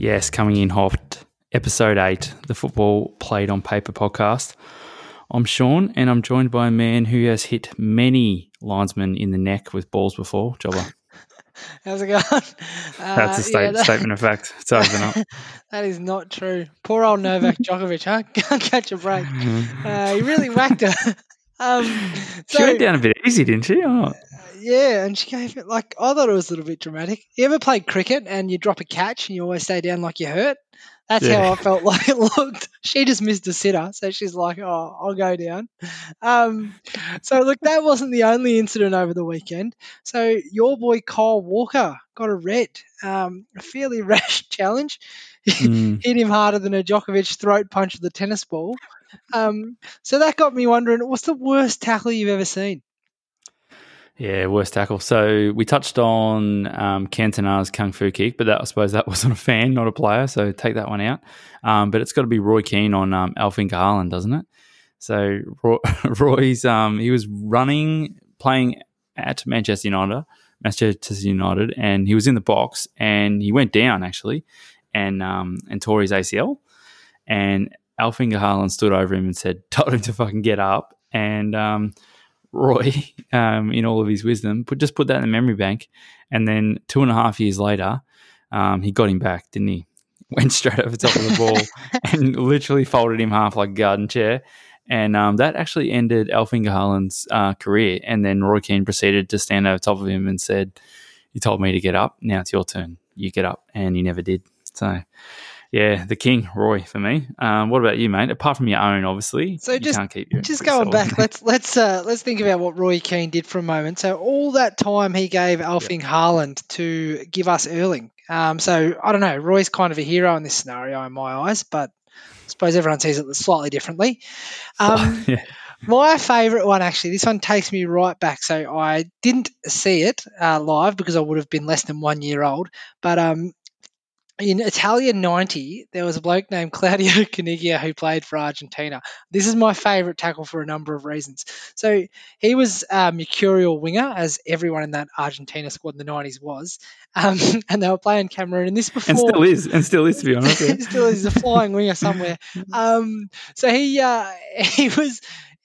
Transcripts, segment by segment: Yes, coming in hot, episode 8, the Football Played on Paper podcast. I'm Sean, and I'm joined by a man who has hit many linesmen in the neck with balls before, Jobber. How's it going? That's a statement of fact. It's over and up. That is not true. Poor old Novak Djokovic, huh? Can't catch a break. He really whacked her. She went down a bit easy, didn't she? Oh. Yeah, and she gave it like, I thought it was a little bit dramatic. You ever played cricket and you drop a catch and you always stay down like you're hurt? That's how I felt like it looked. She just missed a sitter, so she's like, oh, I'll go down. So, look, that wasn't the only incident over the weekend. So your boy Kyle Walker got a red, a fairly rash challenge. Hit him harder than a Djokovic throat punch with a tennis ball. So that got me wondering, what's the worst tackle you've ever seen? Yeah, worst tackle. So we touched on Cantona's Kung Fu kick, but that, I suppose that was on a fan, not a player, so take that one out. But it's got to be Roy Keane on Alf-Inge Haaland, doesn't it? So Roy's he was playing at Manchester United, and he was in the box, and he went down, actually, and tore his ACL. And Alf-Inge Haaland stood over him and told him to fucking get up, and... Roy, in all of his wisdom, just put that in the memory bank, and then 2.5 years later, he got him back, didn't he? Went straight over the top of the ball and literally folded him half like a garden chair, and that actually ended Alf-Inge Haaland's career. And then Roy Keane proceeded to stand over top of him and said, "You told me to get up. Now it's your turn. You get up," and he never did. So. Yeah, the king, Roy, for me. What about you, mate? Apart from your own, obviously. So just, you can't keep your just going solid. Back, let's think about what Roy Keane did for a moment. So all that time he gave Alf-Inge Haaland to give us Erling. So I don't know, Roy's kind of a hero in this scenario in my eyes, but I suppose everyone sees it slightly differently. My favourite one, actually, this one takes me right back. So I didn't see it live because I would have been less than 1 year old, but in Italia 90, there was a bloke named Claudio Caniggia who played for Argentina. This is my favourite tackle for a number of reasons. So he was a mercurial winger, as everyone in that Argentina squad in the 90s was, and they were playing Cameroon. And this before... And still is, to be honest. Still is a flying winger somewhere. So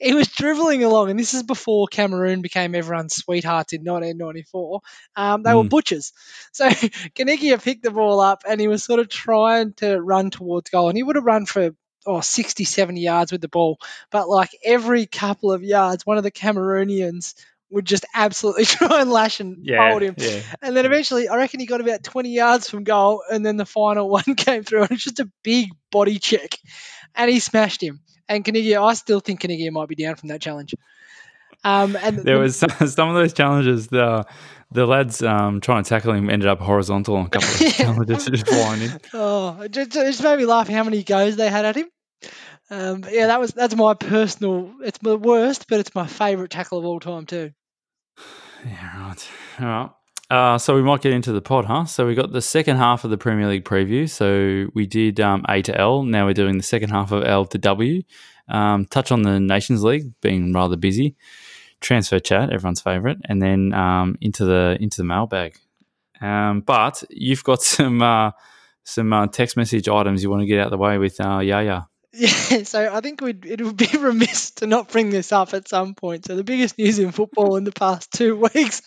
he was dribbling along, and this is before Cameroon became everyone's sweethearts in 1994. They were butchers. So Caniggia picked the ball up, and he was sort of trying to run towards goal, and he would have run for 60, 70 yards with the ball. But like every couple of yards, one of the Cameroonians would just absolutely try and lash and hold him. Yeah. And then eventually, I reckon he got about 20 yards from goal, and then the final one came through, and it's just a big body check. And he smashed him. And Caniggia, I still think Caniggia might be down from that challenge. And there was some of those challenges, the lads trying to tackle him ended up horizontal on a couple of challenges. Just flying in. Oh, it just made me laugh how many goes they had at him. That's my personal, it's the worst, but it's my favourite tackle of all time too. Yeah, right. All right. So we might get into the pod, huh? So we got the second half of the Premier League preview. So we did A to L. Now we're doing the second half of L to W. Touch on the Nations League, being rather busy. Transfer chat, everyone's favourite, and then into the mailbag. But you've got some text message items you want to get out of the way with Yaya. Yeah, so I think it would be remiss to not bring this up at some point. So the biggest news in football in the past 2 weeks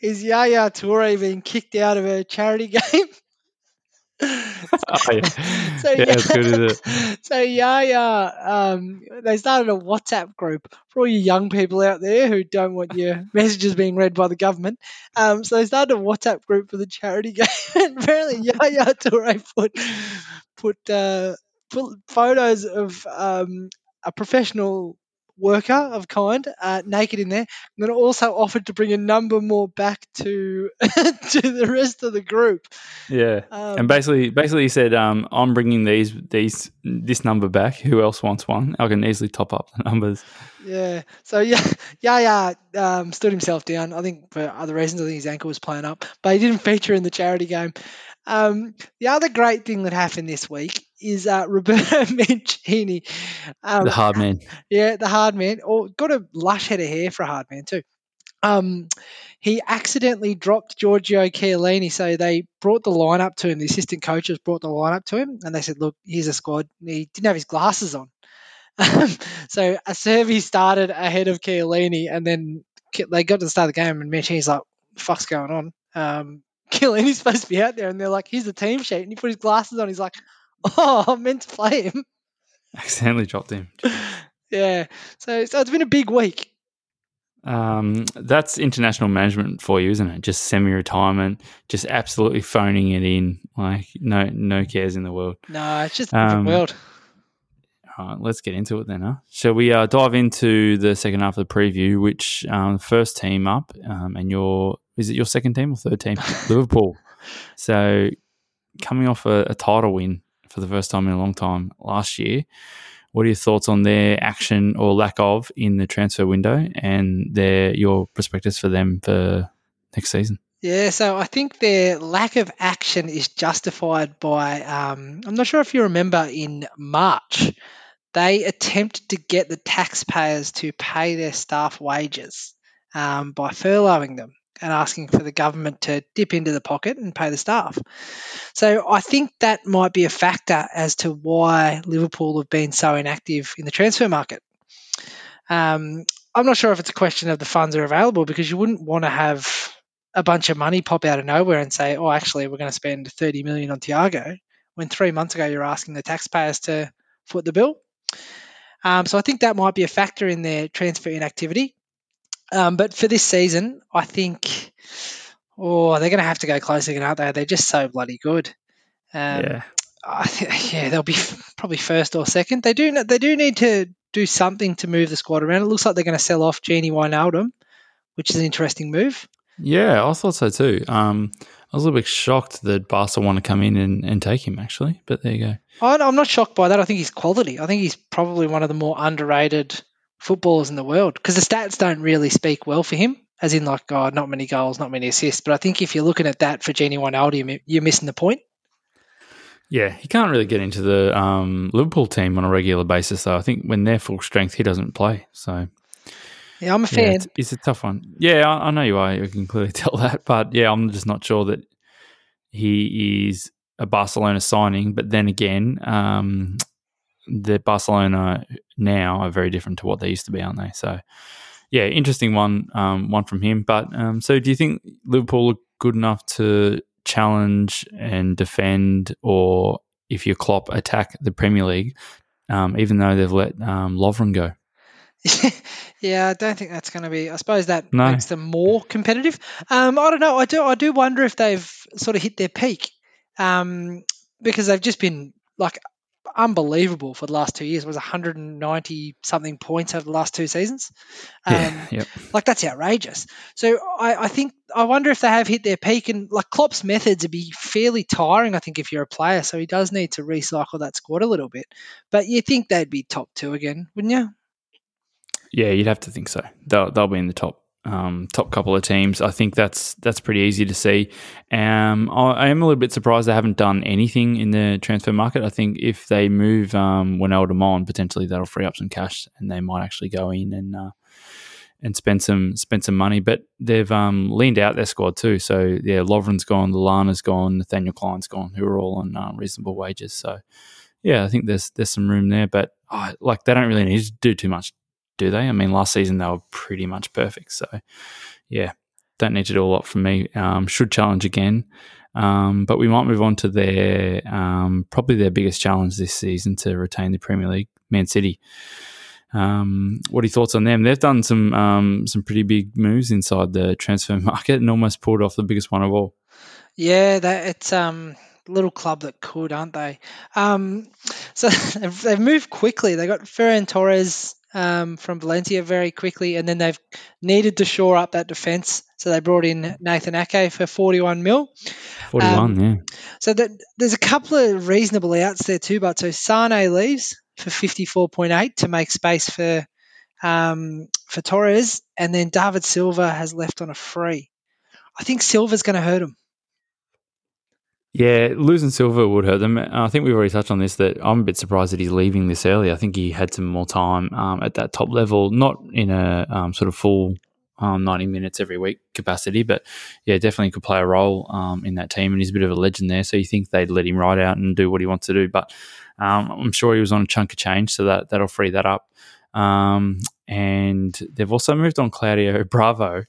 is Yaya Toure being kicked out of her charity game. So Yaya, they started a WhatsApp group for all you young people out there who don't want your messages being read by the government. So they started a WhatsApp group for the charity game. And apparently Yaya Toure put photos of a professional worker of kind naked in there, and then also offered to bring a number more back to to the rest of the group. And basically he said, I'm bringing this number back. Who else wants one? I can easily top up the numbers. Stood himself down, I think, for other reasons. I think his ankle was playing up, but he didn't feature in the charity game. The other great thing that happened this week is Roberto Mancini. The hard man. Yeah, the hard man. Got a lush head of hair for a hard man too. He accidentally dropped Giorgio Chiellini, so they brought the lineup to him. The assistant coaches brought the lineup to him, and they said, "Look, here's a squad." And he didn't have his glasses on, so a survey started ahead of Chiellini, and then they got to the start of the game, and Mancini's like, "The fuck's going on?" Chiellini's supposed to be out there, and they're like, "Here's the team sheet," and he put his glasses on. He's like, "Oh, I meant to play him." Accidentally dropped him. Yeah, so it's been a big week. That's international management for you, isn't it? Just semi-retirement, just absolutely phoning it in, like no cares in the world. No, it's just a different world. All right, let's get into it then, huh? Shall we dive into the second half of the preview, which first team up, and is it your second team or third team? Liverpool. So coming off a title win for the first time in a long time last year. What are your thoughts on their action or lack of in the transfer window and your perspectives for them for next season? Yeah, so I think their lack of action is justified by, I'm not sure if you remember, in March, they attempted to get the taxpayers to pay their staff wages by furloughing them and asking for the government to dip into the pocket and pay the staff. So I think that might be a factor as to why Liverpool have been so inactive in the transfer market. I'm not sure if it's a question of the funds are available, because you wouldn't want to have a bunch of money pop out of nowhere and say, oh, actually, we're going to spend 30 million on Thiago, when 3 months ago you're asking the taxpayers to foot the bill. So I think that might be a factor in their transfer inactivity. But for this season, I think, they're going to have to go close again, aren't they? They're just so bloody good. They'll be probably first or second. They do need to do something to move the squad around. It looks like they're going to sell off Gini Wijnaldum, which is an interesting move. Yeah, I thought so too. I was a little bit shocked that Barca want to come in and take him, actually. But there you go. I'm not shocked by that. I think he's quality. I think he's probably one of the more underrated footballers in the world, because the stats don't really speak well for him, as in like, not many goals, not many assists. But I think if you're looking at that for Gini Wijnaldum, you're missing the point. Yeah, he can't really get into the Liverpool team on a regular basis, though. I think when they're full strength, he doesn't play. So yeah, I'm a fan. It's a tough one. Yeah, I know you are. You can clearly tell that. But yeah, I'm just not sure that he is a Barcelona signing. But then again, the Barcelona now are very different to what they used to be, aren't they? So, yeah, interesting one from him. But so do you think Liverpool are good enough to challenge and defend, or if you Klopp, attack the Premier League, even though they've let Lovren go? Yeah, I don't think that's going to be – I suppose that makes them more competitive. I don't know. I do wonder if they've sort of hit their peak, because they've just been like – unbelievable for the last 2 years. It was 190 something points over the last two seasons. Like that's outrageous. So I wonder if they have hit their peak, and like Klopp's methods would be fairly tiring, I think, if you're a player. So he does need to recycle that squad a little bit. But you think they'd be top two again, wouldn't you? Yeah, you'd have to think so. They'll be in the top couple of teams. I think that's pretty easy to see. I am a little bit surprised they haven't done anything in the transfer market. I think if they move Wijnaldum on, potentially that'll free up some cash, and they might actually go in and spend some money. But they've leaned out their squad too. So yeah, Lovren's gone, Lallana's gone, Nathaniel Klein's gone, who are all on reasonable wages. So yeah, I think there's some room there. But like they don't really need to do too much, do they? I mean, last season they were pretty much perfect. So, yeah, don't need to do a lot from me. Should challenge again. But we might move on to their probably their biggest challenge this season to retain the Premier League, Man City. What are your thoughts on them? They've done some pretty big moves inside the transfer market and almost pulled off the biggest one of all. Yeah, it's little club that could, aren't they? So they've moved quickly. They got Ferran Torres from Valencia very quickly, and then they've needed to shore up that defence, so they brought in Nathan Ake for 41 mil. 41, yeah. So there's a couple of reasonable outs there too, but so Sane leaves for 54.8 to make space for Torres, and then David Silva has left on a free. I think Silva's going to hurt him. Yeah, losing Silva would hurt them. I think we've already touched on this, that I'm a bit surprised that he's leaving this early. I think he had some more time at that top level, not in a sort of full 90 minutes every week capacity. But, yeah, definitely could play a role in that team, and he's a bit of a legend there. So you think they'd let him ride out and do what he wants to do. But I'm sure he was on a chunk of change, so that'll free that up. And they've also moved on Claudio Bravo,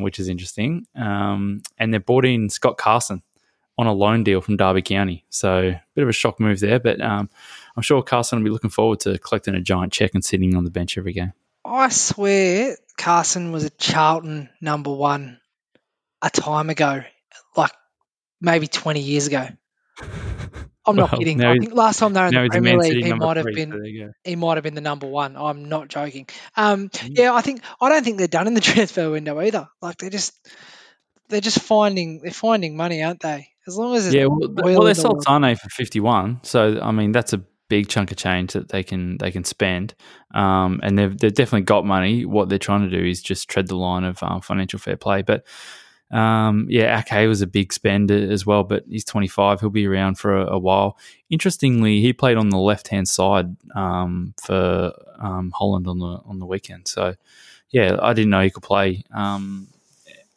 which is interesting. And they've brought in Scott Carson on a loan deal from Derby County. So a bit of a shock move there, but I'm sure Carson will be looking forward to collecting a giant check and sitting on the bench every game. I swear Carson was a Charlton number one a time ago, like maybe 20 years ago. I'm not kidding. I think last time they were in the Premier League, he might have been the number one. I'm not joking. Yeah, I don't think they're done in the transfer window either. Like they're finding money, aren't they? As long as they sold Sane for 51, so I mean that's a big chunk of change that they can spend. And they've definitely got money. What they're trying to do is just tread the line of financial fair play, but. Ake was a big spender as well, but he's 25. He'll be around for a while. Interestingly, he played on the left-hand side for Haaland on the weekend. So, yeah, I didn't know he could play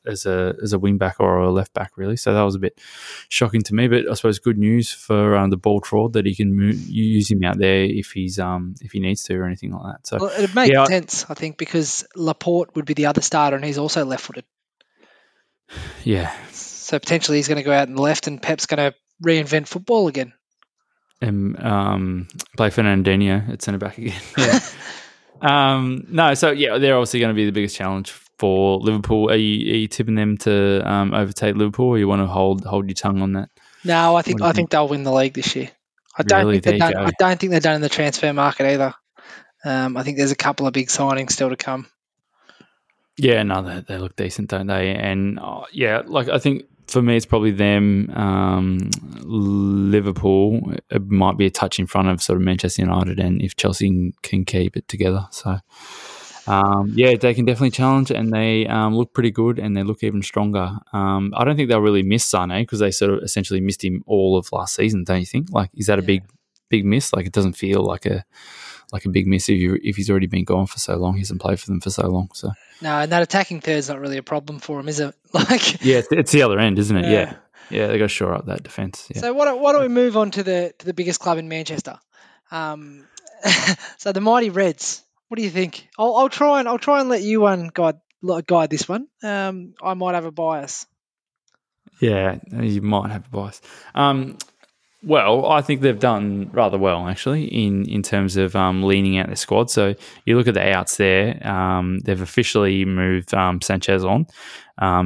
as a wing-back or a left-back, really. So that was a bit shocking to me, but I suppose good news for the Bald Fraud that he can use him out there if he needs to or anything like that. So it makes sense, I think, because Laporte would be the other starter and he's also left-footed. Yeah. So potentially he's going to go out and left, and Pep's going to reinvent football again. And play Fernandinho at centre back again. Yeah. They're obviously going to be the biggest challenge for Liverpool. Are you tipping them to overtake Liverpool, or you want to hold your tongue on that? No, I think they'll win the league this year. I don't think they're done in the transfer market either. I think there's a couple of big signings still to come. Yeah, no, they look decent, don't they? And, I think for me it's probably them, Liverpool. It might be a touch in front of sort of Manchester United, and if Chelsea can keep it together. So, they can definitely challenge, and they look pretty good, and they look even stronger. I don't think they'll really miss Sane, because they sort of essentially missed him all of last season, don't you think? Like, is that a big miss? Like, it doesn't feel like a big miss if he's already been gone for so long, he hasn't played for them for so long. So no, and that attacking third's not really a problem for him, is it? Like yeah, it's the other end, isn't it? Yeah, yeah, they got to shore up that defence. Yeah. So why don't we move on to the biggest club in Manchester? So the mighty Reds. What do you think? I'll try and let you guide this one. I might have a bias. Yeah, you might have a bias. Well, I think they've done rather well, actually, in terms of leaning out their squad. So you look at the outs there. They've officially moved Sanchez on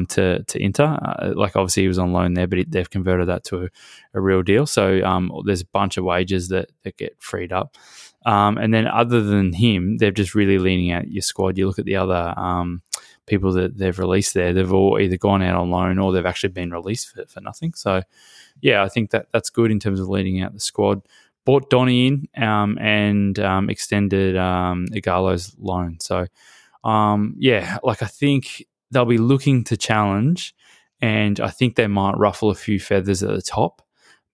to Inter. Obviously, he was on loan there, but they've converted that to a real deal. So there's a bunch of wages that get freed up. And then other than him, they're just really leaning out your squad. You look at the other people that they've released there, they've all either gone out on loan or they've actually been released for nothing. So, yeah, I think that's good in terms of leading out the squad. Bought Donnie in and extended Igalo's loan. So, I think they'll be looking to challenge, and I think they might ruffle a few feathers at the top,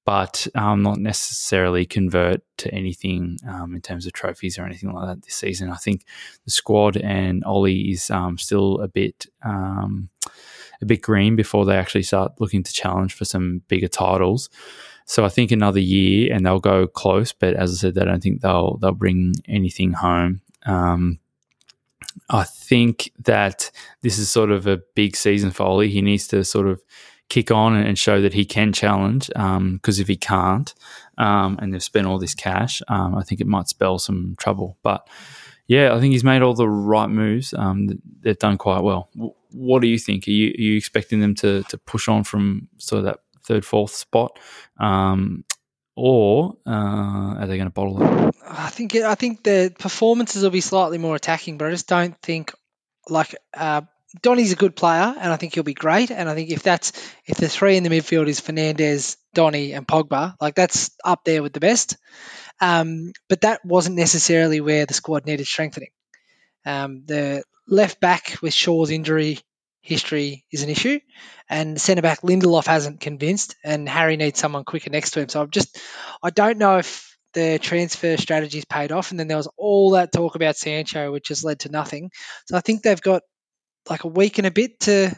but not necessarily convert to anything in terms of trophies or anything like that this season. I think the squad and Ollie is still a bit green before they actually start looking to challenge for some bigger titles. So I think another year and they'll go close, but as I said, I don't think they'll bring anything home. I think that this is sort of a big season for Ollie. He needs to sort of kick on and show that he can challenge, because if he can't and they've spent all this cash, I think it might spell some trouble. But, yeah, I think he's made all the right moves. They've done quite well. What do you think? Are you expecting them to push on from sort of that third, fourth spot, or are they going to bottle it? I think the performances will be slightly more attacking, but I just don't think Donnie's a good player, and I think he'll be great. And I think if the three in the midfield is Fernandez, Donny, and Pogba, that's up there with the best. But that wasn't necessarily where the squad needed strengthening. The left back with Shaw's injury history is an issue, and centre back Lindelof hasn't convinced, and Harry needs someone quicker next to him. So I don't know if the transfer strategy's paid off. And then there was all that talk about Sancho, which has led to nothing. So I think they've got like a week and a bit to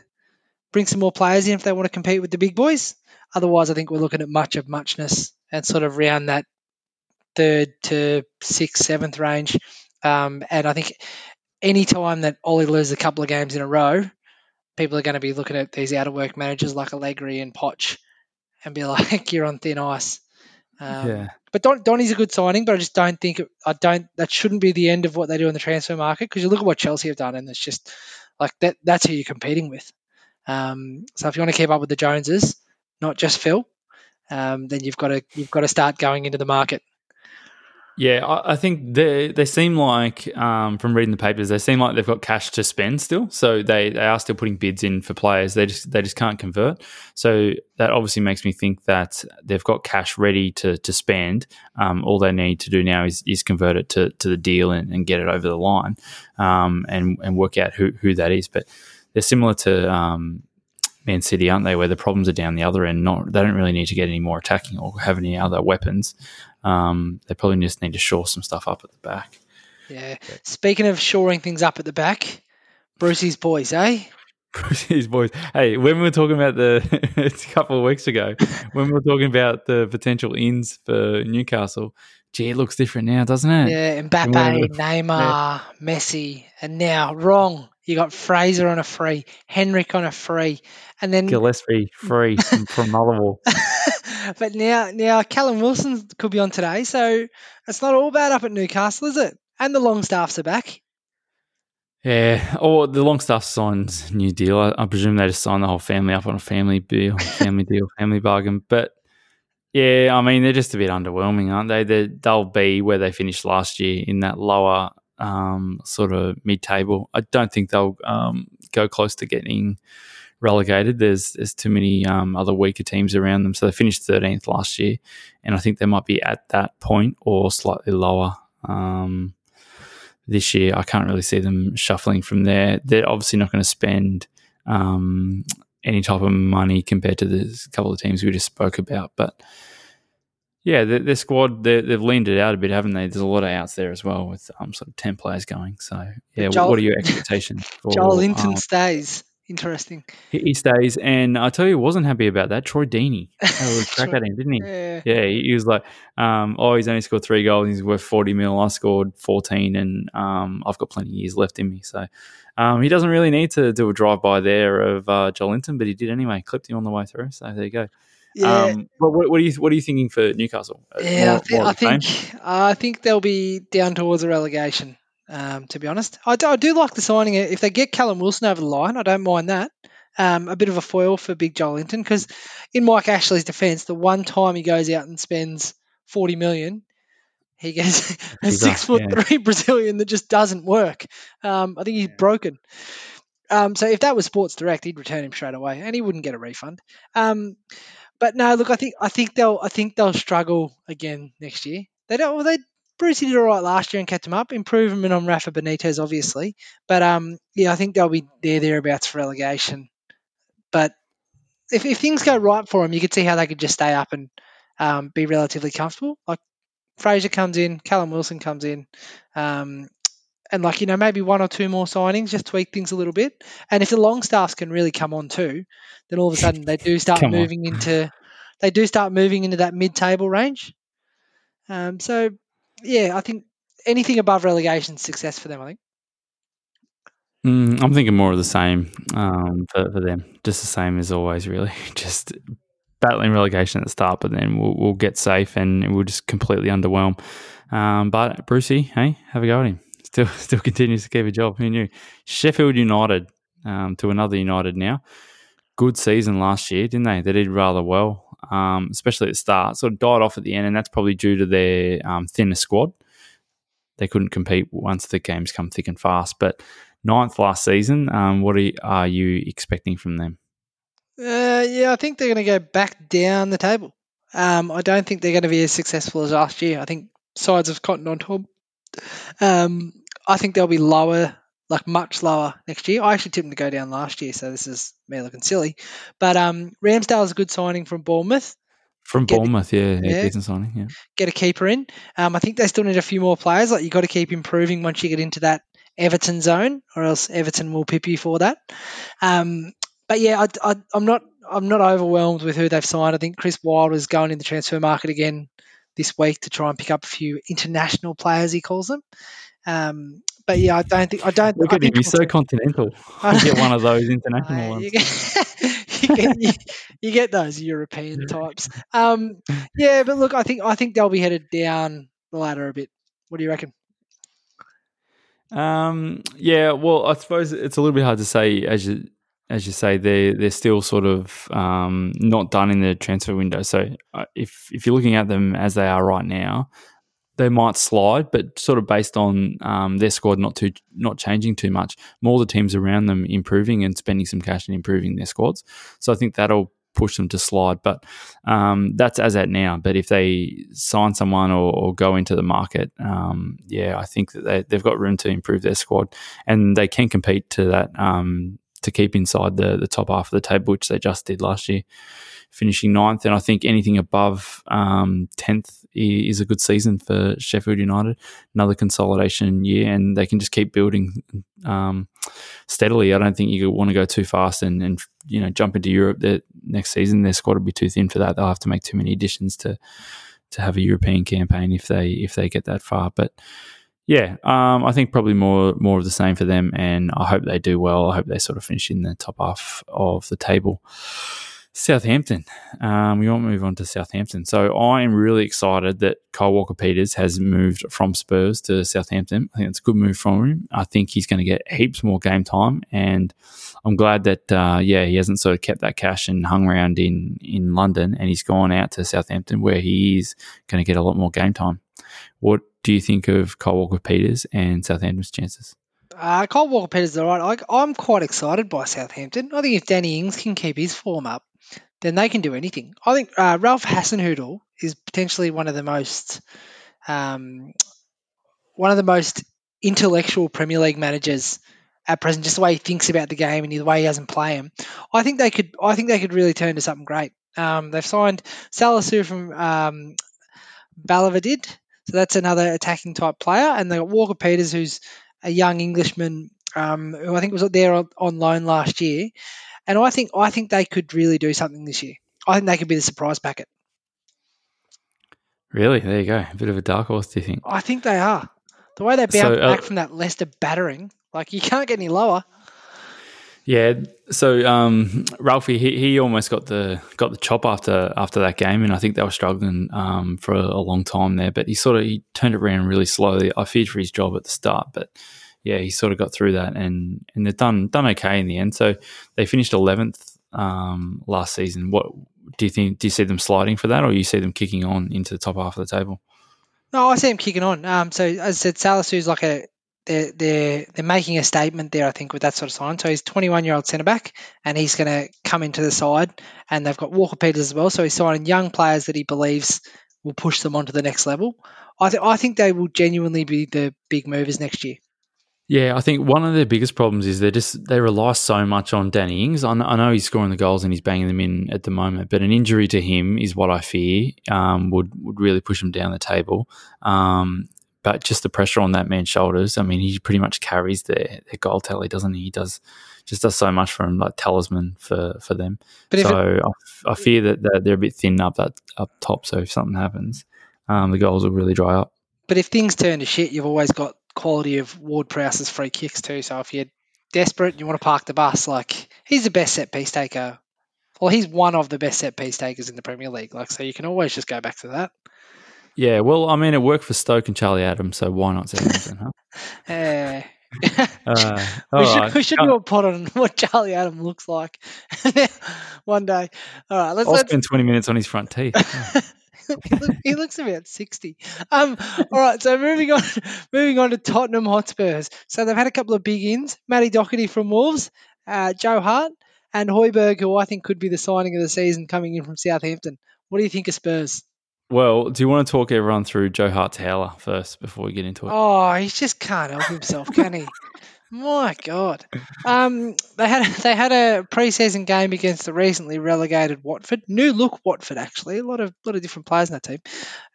bring some more players in if they want to compete with the big boys. Otherwise, I think we're looking at much of muchness and sort of around that third to sixth, seventh range. And I think any time that Ollie loses a couple of games in a row, people are going to be looking at these out-of-work managers like Allegri and Poch and be like, you're on thin ice. But Donnie's a good signing, but I just don't think that shouldn't be the end of what they do in the transfer market, because you look at what Chelsea have done and it's just like that's who you're competing with. So if you want to keep up with the Joneses, not just Phil, then you've got to start going into the market. Yeah, I think they seem like, from reading the papers, they seem like they've got cash to spend still. So they are still putting bids in for players. They just can't convert. So that obviously makes me think that they've got cash ready to spend. All they need to do now is convert it to the deal and get it over the line, and work out who that is. But they're similar to Man City, aren't they, where the problems are down the other end. They don't really need to get any more attacking or have any other weapons. They probably just need to shore some stuff up at the back. Yeah. Speaking of shoring things up at the back, Brucey's boys, eh? Brucey's boys. Hey, when we were talking about it's a couple of weeks ago, when we were talking about the potential ins for Newcastle, gee, it looks different now, doesn't it? Yeah, Mbappe, Neymar, Messi, and now Wrong. You got Fraser on a free, Henrik on a free, and then Gillespie free from Mullerwall. But now Callum Wilson could be on today, so it's not all bad up at Newcastle, is it? And the Longstaffs are back. Yeah, or the Longstaffs signs new deal. I presume they just signed the whole family up on a family deal, family bargain. But yeah, I mean they're just a bit underwhelming, aren't they? They'll be where they finished last year in that lower. Sort of mid-table. I don't think they'll go close to getting relegated. There's too many other weaker teams around them. So they finished 13th last year, and I think they might be at that point or slightly lower this year. I can't really see them shuffling from there. They're obviously not going to spend any type of money compared to the couple of teams we just spoke about, but yeah, their squad, they've leaned it out a bit, haven't they? There's a lot of outs there as well with sort of 10 players going. So, yeah, what are your expectations? For Joelinton stays. Interesting. He stays. And I tell you, he wasn't happy about that. Troy Deeney. He was crack at him, didn't he? Yeah, he was like, he's only scored 3 goals and he's worth 40 mil. I scored 14 and I've got plenty of years left in me. So, he doesn't really need to do a drive-by there of Joelinton, but he did anyway. Clipped him on the way through. So, there you go. Yeah. But what are you thinking for Newcastle? Yeah, I think they'll be down towards a relegation. To be honest, I do like the signing. If they get Callum Wilson over the line, I don't mind that. A bit of a foil for Big Joelinton, because in Mike Ashley's defence, the one time he goes out and spends 40 million, he gets a 6'3" Brazilian that just doesn't work. I think he's broken. So if that was Sports Direct, he'd return him straight away, and he wouldn't get a refund. But no, look, I think they'll struggle again next year. They don't. Well, Brucey did all right last year and kept him up. Improvement on Rafa Benitez, obviously. But I think they'll be thereabouts for relegation. But if things go right for them, you could see how they could just stay up and be relatively comfortable. Like Fraser comes in, Callum Wilson comes in, and maybe 1 or 2 more signings, just tweak things a little bit. And if the Longstaffs can really come on too, then all of a sudden they do start moving into that mid-table range. So yeah, I think anything above relegation is success for them, I think. I'm thinking more of the same for them. Just the same as always, really. Just battling relegation at the start, but then we'll get safe and we'll just completely underwhelm. But Brucey, hey, have a go at him. Still continues to keep a job. Who knew? Sheffield United to another United now. Good season last year, didn't they? They did rather well, especially at the start. Sort of died off at the end, and that's probably due to their thinner squad. They couldn't compete once the games come thick and fast. But 9th last season, what are you expecting from them? I think they're going to go back down the table. I don't think they're going to be as successful as last year. I think sides have cottoned on top. I think they'll be lower, like much lower next year. I actually tipped them to go down last year, so this is me looking silly. But Ramsdale's a good signing from Bournemouth. Decent signing, yeah. Get a keeper in. I think they still need a few more players. Like, you got to keep improving once you get into that Everton's own, or else Everton will pip you for that. But yeah, I'm not overwhelmed with who they've signed. I think Chris Wilder is going in the transfer market again this week to try and pick up a few international players, he calls them. But yeah, I don't. Look at him, he's so continental. You get one of those international ones. You get those European types. Yeah, but look, I think they'll be headed down the ladder a bit. What do you reckon? Yeah. Well, I suppose it's a little bit hard to say as you say they're still sort of not done in the transfer window. So if you're looking at them as they are right now, they might slide, but sort of based on their squad not changing too much, more the teams around them improving and spending some cash and improving their squads. So I think that'll push them to slide, but that's as at now. But if they sign someone or go into the market, I think that they've got room to improve their squad and they can compete to that to keep inside the top half of the table, which they just did last year, finishing 9th. And I think anything above 10th is a good season for Sheffield United, another consolidation year, and they can just keep building steadily. I don't think you want to go too fast and you know, jump into Europe next season. Their squad will be too thin for that. They'll have to make too many additions to have a European campaign if they get that far. But yeah, I think probably more of the same for them, and I hope they do well. I hope they sort of finish in the top half of the table. Southampton. We won't move on to Southampton. So I am really excited that Kyle Walker-Peters has moved from Spurs to Southampton. I think it's a good move from him. I think he's going to get heaps more game time, and I'm glad that, he hasn't sort of kept that cash and hung around in London, and he's gone out to Southampton where he is going to get a lot more game time. What do you think of Kyle Walker-Peters and Southampton's chances? Kyle Walker-Peters is all right. I'm quite excited by Southampton. I think if Danny Ings can keep his form up, then they can do anything. I think Ralph Hasenhüttl is potentially one of the most intellectual Premier League managers at present. Just the way he thinks about the game and the way he doesn't play him, I think they could really turn to something great. They've signed Salisu from Valladolid, so that's another attacking type player, and they got Walker-Peters, who's a young Englishman who I think was there on loan last year. And I think they could really do something this year. I think they could be the surprise packet. Really? There you go. A bit of a dark horse, do you think? I think they are. The way they bounced back from that Leicester battering, like you can't get any lower. Yeah. So Ralphie, he almost got the chop after that game, and I think they were struggling for a long time there. But he turned it around really slowly. I feared for his job at the start, but yeah, he sort of got through that, and they've done okay in the end. So they finished 11th last season. What do you think? Do you see them sliding for that, or you see them kicking on into the top half of the table? No, I see them kicking on. So as I said, Salisu's like they're making a statement there, I think, with that sort of sign. So he's 21-year-old centre back, and he's going to come into the side. And they've got Walker-Peters as well. So he's signing young players that he believes will push them onto the next level. I think they will genuinely be the big movers next year. Yeah, I think one of their biggest problems is they rely so much on Danny Ings. I know he's scoring the goals and he's banging them in at the moment, but an injury to him is what I fear would really push him down the table. But just the pressure on that man's shoulders. I mean, he pretty much carries their goal tally, doesn't he? He does so much for him, like talisman for them. But I fear that they're a bit thin up top. So if something happens, the goals will really dry up. But if things turn to shit, you've always got quality of Ward-Prowse's free kicks too. So if you're desperate and you want to park the bus, like he's the best set piece taker. Well, he's one of the best set piece takers in the Premier League. Like, so you can always just go back to that. Yeah, well, I mean, it worked for Stoke and Charlie Adams, so why not Southampton, huh? Yeah. We should do a pod on what Charlie Adam looks like one day. All right, let's spend 20 minutes on his front teeth. Yeah. He looks about 60. All right, so moving on to Tottenham Hotspurs. So they've had a couple of big ins. Matty Doherty from Wolves, Joe Hart, and Højbjerg, who I think could be the signing of the season coming in from Southampton. What do you think of Spurs? Well, do you want to talk everyone through Joe Hart's howler first before we get into it? Oh, he just can't help himself, can he? My God. They had a pre-season game against the recently relegated Watford. New look Watford, actually. A lot of different players in that team.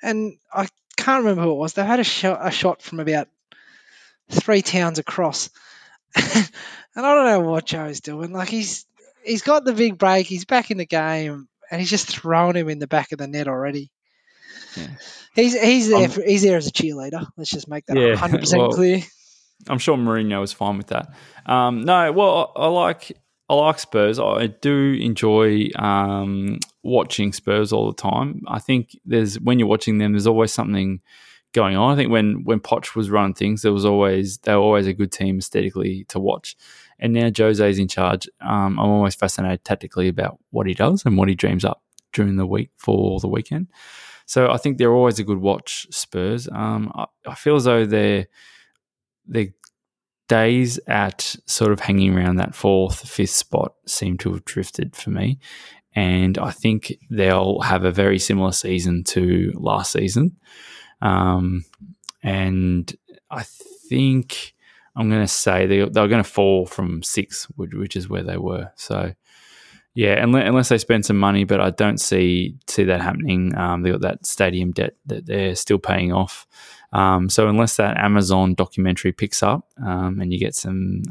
And I can't remember who it was. They had a shot from about three towns across. And I don't know what Joe's doing. Like, he's got the big break. He's back in the game, and he's just throwing him in the back of the net already. Yeah. He's there as a cheerleader. Let's just make that 100% clear. I'm sure Mourinho is fine with that. I like Spurs. I do enjoy watching Spurs all the time. I think when you're watching them, there's always something going on. I think when Poch was running things, they were always a good team aesthetically to watch. And now Jose's in charge. I'm always fascinated tactically about what he does and what he dreams up during the week for the weekend. So I think they're always a good watch, Spurs. I feel as though their days at sort of hanging around that fourth, fifth spot seem to have drifted for me. And I think they'll have a very similar season to last season. And I think I'm going to say they're going to fall from sixth, which is where they were. So, yeah, unless they spend some money, but I don't see that happening. They've got that stadium debt that they're still paying off. So unless that Amazon documentary picks up and you get some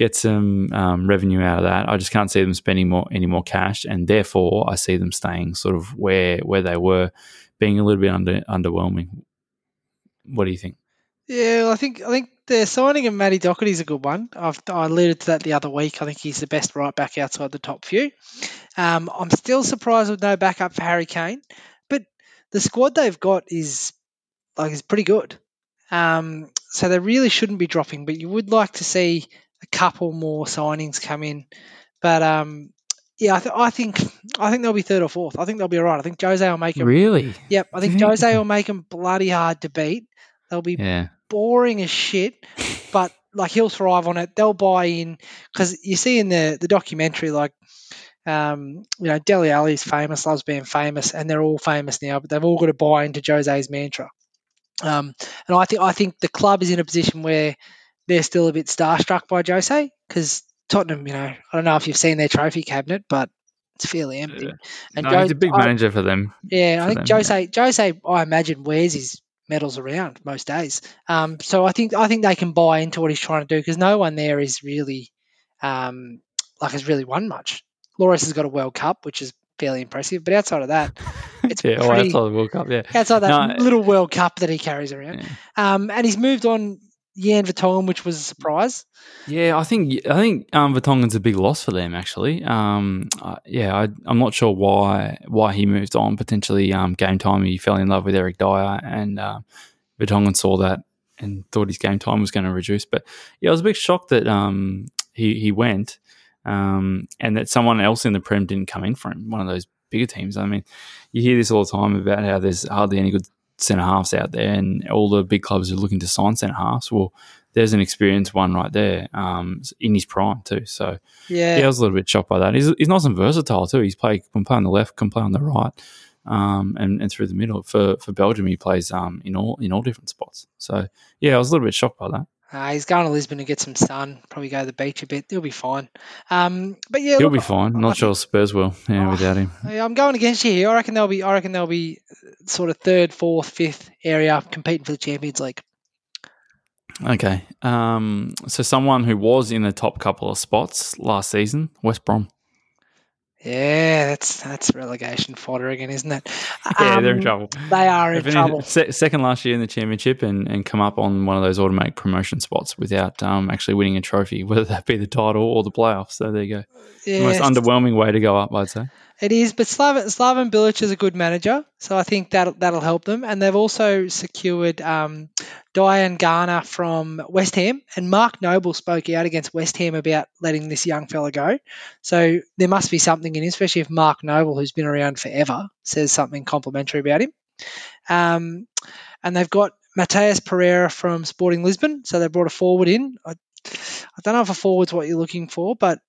revenue out of that, I just can't see them spending any more cash, and therefore I see them staying sort of where they were, being a little bit underwhelming. What do you think? Yeah, well, I think the signing of Matty Doherty's a good one. I alluded to that the other week. I think he's the best right back outside the top few. I'm still surprised with no backup for Harry Kane, but the squad they've got is pretty good. So they really shouldn't be dropping, but you would like to see a couple more signings come in. But I think they'll be third or fourth. I think they'll be all right. I think Jose will make them really. Yep, I think Jose will make them bloody hard to beat. They'll be boring as shit, but like he'll thrive on it. They'll buy in, because you see in the documentary, like Dele Alli's famous, loves being famous, and they're all famous now, but they've all got to buy into Jose's mantra. And I think the club is in a position where they're still a bit starstruck by Jose, because Tottenham, I don't know if you've seen their trophy cabinet, but it's fairly empty. And he's a big manager for them. Yeah, Jose, I imagine, wears his medals around most days. So I think they can buy into what he's trying to do, because no one there is really has really won much. Lloris has got a World Cup, which is fairly impressive, but outside of that, it's pretty, outside the World Cup, outside that little World Cup that he carries around. Yeah. And he's moved on Jan Vertonghen, which was a surprise. Yeah, I think Vertonghen's a big loss for them, actually. I'm not sure why he moved on. Potentially, game time. He fell in love with Eric Dyer, and Vertonghen saw that and thought his game time was going to reduce. But yeah, I was a bit shocked that he went, and that someone else in the Prem didn't come in for him. One of those bigger teams. I mean, you hear this all the time about how there's hardly any good centre halves out there, and all the big clubs are looking to sign centre halves. Well, there's an experienced one right there, in his prime too. So yeah, I was a little bit shocked by that. He's nice and versatile too. Can play on the left, can play on the right, and through the middle. For Belgium, he plays in all different spots. So yeah, I was a little bit shocked by that. He's going to Lisbon to get some sun. Probably go to the beach a bit. He'll be fine. But yeah, he'll be fine. I'm not sure Spurs will. Yeah, without him. I'm going against you here. I reckon they'll be sort of third, fourth, fifth area, competing for the Champions League. Okay. So someone who was in the top couple of spots last season, West Brom. Yeah, that's relegation fodder again, isn't it? Yeah, they're in trouble. They are in trouble. Second last year in the Championship, and come up on one of those automatic promotion spots without actually winning a trophy, whether that be the title or the playoffs. So there you go. Yeah, the most underwhelming way to go up, I'd say. It is, but Slaven Bilic is a good manager, so I think that'll help them. And they've also secured Diane Garner from West Ham, and Mark Noble spoke out against West Ham about letting this young fella go. So there must be something in it, especially if Mark Noble, who's been around forever, says something complimentary about him. And they've got Mateus Pereira from Sporting Lisbon, so they brought a forward in. I don't know if a forward's what you're looking for, but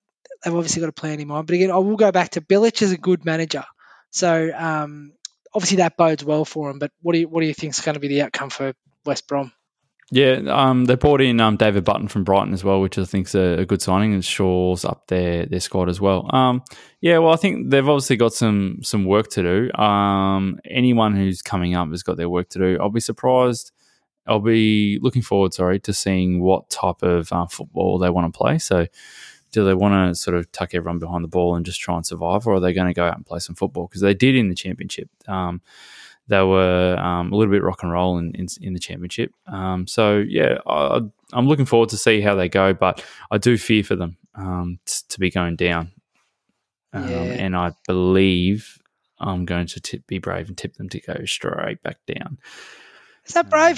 they've obviously got a plan in mind. But again, I will go back to Bilic is a good manager. So obviously that bodes well for him. But what do you think is going to be the outcome for West Brom? Yeah, they brought in David Button from Brighton as well, which I think is a good signing, and shores up their squad as well. I think they've obviously got some work to do. Anyone who's coming up has got their work to do. I'll be surprised I'll be looking forward, to seeing what type of football they want to play. So do they want to sort of tuck everyone behind the ball and just try and survive, or are they going to go out and play some football? Because they did in the Championship. They were a little bit rock and roll in the Championship. So, yeah, I'm looking forward to see how they go, but I do fear for them to be going down. And I believe I'm going to be brave and tip them to go straight back down. Is that brave?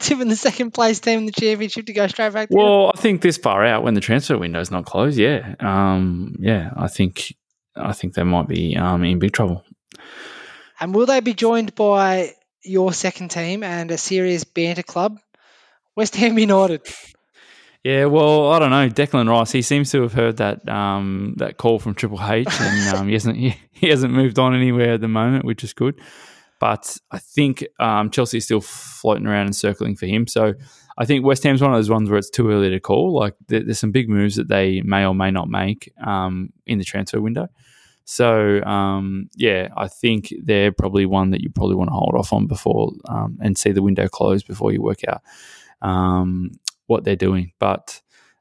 Tipping the second place team in the Championship to go straight back down? Well, I think this far out when the transfer window's not closed, I think they might be in big trouble. And will they be joined by your second team and a serious banter club, West Ham United? Yeah, well, I don't know. Declan Rice, he seems to have heard that that call from Triple H, and he hasn't moved on anywhere at the moment, which is good. But I think Chelsea is still floating around and circling for him. So I think West Ham's one of those ones where it's too early to call. Like there's some big moves that they may or may not make in the transfer window. So, I think they're probably one that you probably want to hold off on before and see the window close before you work out what they're doing. But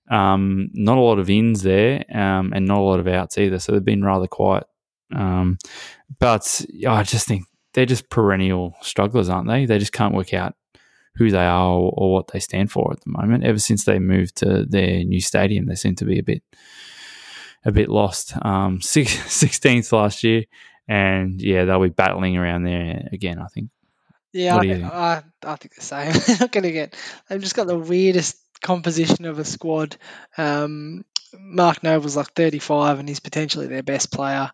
not a lot of ins there and not a lot of outs either. So they've been rather quiet. But I just think, they're just perennial strugglers, aren't they? They just can't work out who they are or what they stand for at the moment. Ever since they moved to their new stadium, they seem to be a bit lost. 16th last year, and, they'll be battling around there again, I think. Yeah, I think the same. They're not going to get – they've just got the weirdest composition of a squad. Mark Noble's like 35 and he's potentially their best player.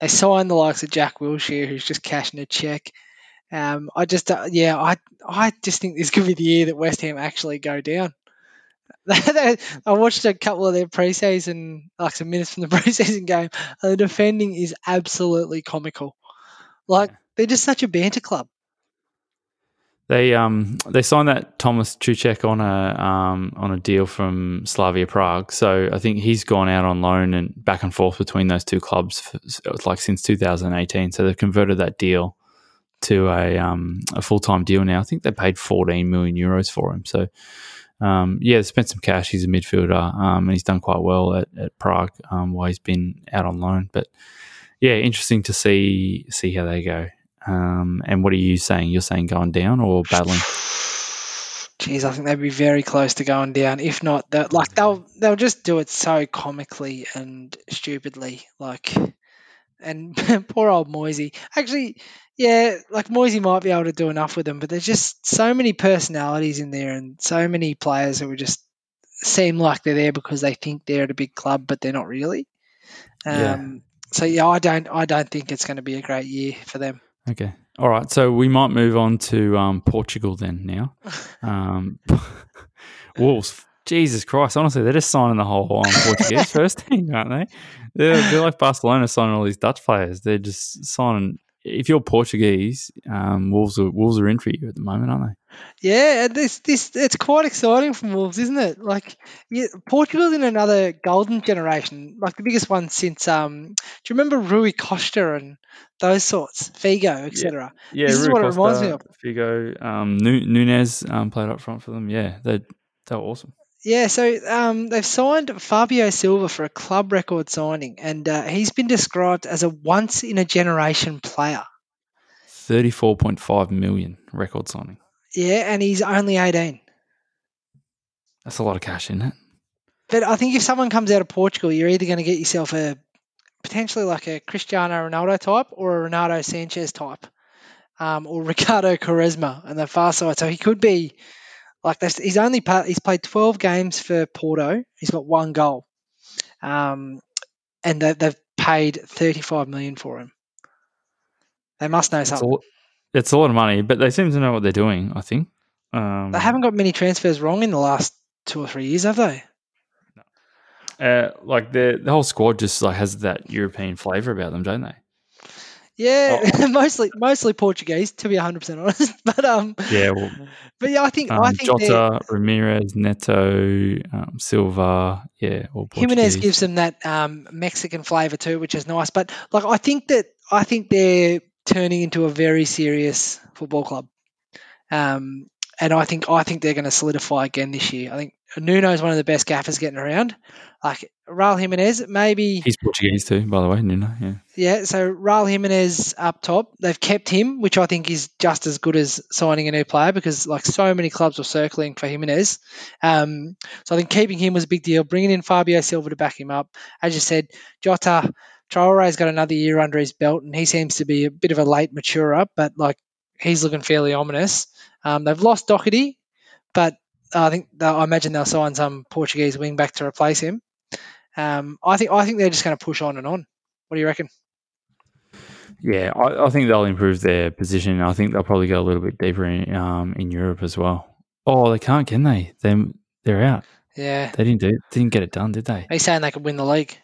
They signed the likes of Jack Wilshere, who's just cashing a check. I just think this could be the year that West Ham actually go down. I watched a couple of their preseason, like some minutes from the preseason game, and the defending is absolutely comical. They're just such a banter club. They signed that Thomas Tuchek on a deal from Slavia Prague, so I think he's gone out on loan and back and forth between those two clubs since 2018. So they've converted that deal to a full-time deal now. I think they paid 14 million euros for him. So they spent some cash. He's a midfielder and he's done quite well at Prague while he's been out on loan. But interesting to see how they go. And what are you saying? You're saying going down or battling? Jeez, I think they'd be very close to going down. If not, they'll just do it so comically and stupidly. And poor old Moisey. Actually, Moisey might be able to do enough with them, but there's just so many personalities in there and so many players who just seem like they're there because they think they're at a big club, but they're not really. I don't think it's going to be a great year for them. Okay. All right. So we might move on to Portugal then now. Wolves. Jesus Christ. Honestly, they're just signing the whole Portuguese first team, aren't they? They're like Barcelona signing all these Dutch players. They're just signing. If you're Portuguese, Wolves are in for you at the moment, aren't they? Yeah. It's quite exciting from Wolves, isn't it? Portugal's in another golden generation, the biggest one since do you remember Rui Costa and those sorts, Figo, etc.? Yeah, this is Rui what Costa, it reminds me of. Figo, Nunes played up front for them. Yeah, they were awesome. Yeah, so they've signed Fabio Silva for a club record signing, and he's been described as a once-in-a-generation player. 34.5 million record signing. Yeah, and he's only 18. That's a lot of cash, isn't it? But I think if someone comes out of Portugal, you're either going to get yourself a potentially a Cristiano Ronaldo type or a Renato Sanchez type or Ricardo Quaresma on the far side. So he could be... he's played 12 games for Porto. He's got one goal, and they've paid 35 million for him. They must know something. It's a lot of money, but they seem to know what they're doing. I think they haven't got many transfers wrong in the last 2 or 3 years, have they? No. The whole squad just has that European flavour about them, don't they? Yeah, mostly Portuguese, to be 100% honest. But I think Jota, Ramirez, Neto, Silva, all Portuguese. Jimenez gives them that Mexican flavour too, which is nice. But I think they're turning into a very serious football club, And I think they're going to solidify again this year. I think Nuno's one of the best gaffers getting around. Like Raul Jimenez, maybe he's Portuguese too, by the way, Nuno. Yeah. So Raul Jimenez up top, they've kept him, which I think is just as good as signing a new player because like so many clubs were circling for Jimenez. So I think keeping him was a big deal. Bringing in Fabio Silva to back him up, as you said, Jota. Traore's got another year under his belt, and he seems to be a bit of a late maturer, but like he's looking fairly ominous. They've lost Doherty, but I imagine they'll sign some Portuguese wing back to replace him. I think they're just going to push on and on. What do you reckon? Yeah, I think they'll improve their position. I think they'll probably go a little bit deeper in Europe as well. Oh, they can't, can they? They're out. Yeah, they didn't get it done, did they? Are you saying they could win the league?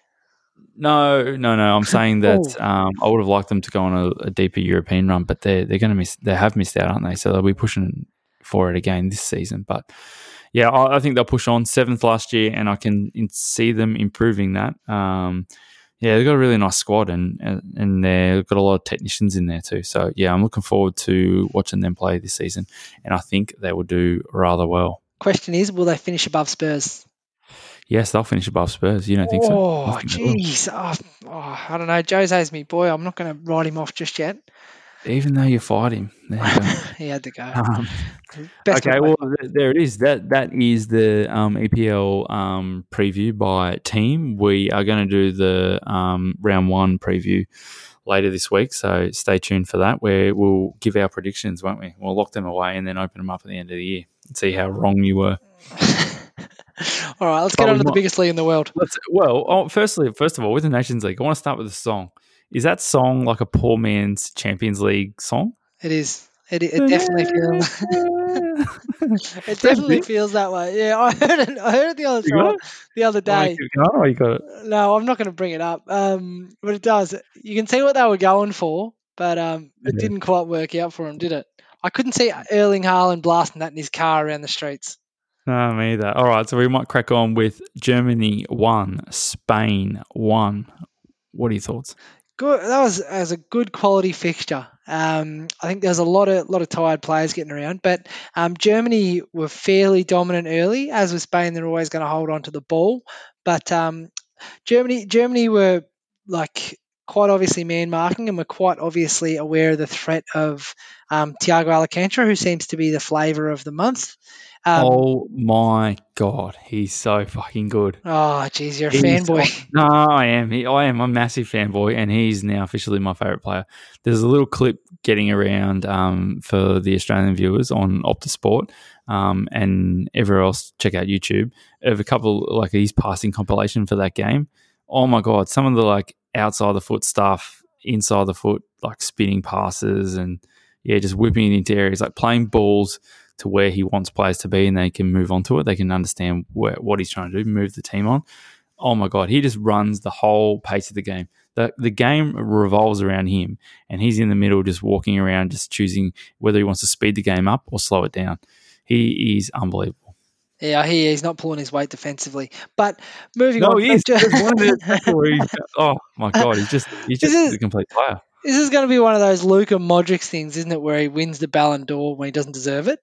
No. I'm saying that I would have liked them to go on a deeper European run, but they're going to miss. They have missed out, aren't they? So they'll be pushing for it again this season. But yeah, I think they'll push on. 7th last year, and I can see them improving that. They've got a really nice squad, and they've got a lot of technicians in there too. So yeah, I'm looking forward to watching them play this season, and I think they will do rather well. Question is, will they finish above Spurs? Yes, they'll finish above Spurs. You don't think so? Oh, jeez. I don't know. Jose's me boy. I'm not going to write him off just yet. Even though you fight him. There you go. He had to go. Okay, well, there it is. That is the EPL preview by team. We are going to do the round one preview later this week, so stay tuned for that, where we'll give our predictions, won't we? We'll lock them away and then open them up at the end of the year and see how wrong you were. All right, let's get on to the biggest league in the world. First of all, with the Nations League, I want to start with a song. Is that song like a poor man's Champions League song? It is. It definitely feels. It definitely feels that way. Yeah, I heard it the other day. Oh, you got it. No, I'm not going to bring it up. But it does. You can see what they were going for, but it didn't quite work out for them, did it? I couldn't see Erling Haaland blasting that in his car around the streets. No, me either. All right, so we might crack on with Germany 1, Spain 1. What are your thoughts? Good. That was a good quality fixture. I think there's a lot of tired players getting around, but Germany were fairly dominant early. As with Spain, they're always going to hold on to the ball, but Germany were like quite obviously man-marking and were quite obviously aware of the threat of Thiago Alcantara, who seems to be the flavour of the month. Oh my God, he's so fucking good. Oh, jeez, you're a fanboy. No, I am. I am a massive fanboy, and he's now officially my favourite player. There's a little clip getting around for the Australian viewers on Opta Sport and everywhere else. Check out YouTube of a couple like his passing compilation for that game. Oh my God, some of the like outside the foot stuff, inside the foot like spinning passes, and yeah, just whipping it into areas, like playing balls to where he wants players to be, and they can move on to it. They can understand what he's trying to do, move the team on. Oh, my God. He just runs the whole pace of the game. The game revolves around him, and he's in the middle just walking around, just choosing whether he wants to speed the game up or slow it down. He is unbelievable. Yeah, he's not pulling his weight defensively. But moving on. No, he is. Oh, my God. He's just a complete player. This is going to be one of those Luka Modric things, isn't it, where he wins the Ballon d'Or when he doesn't deserve it?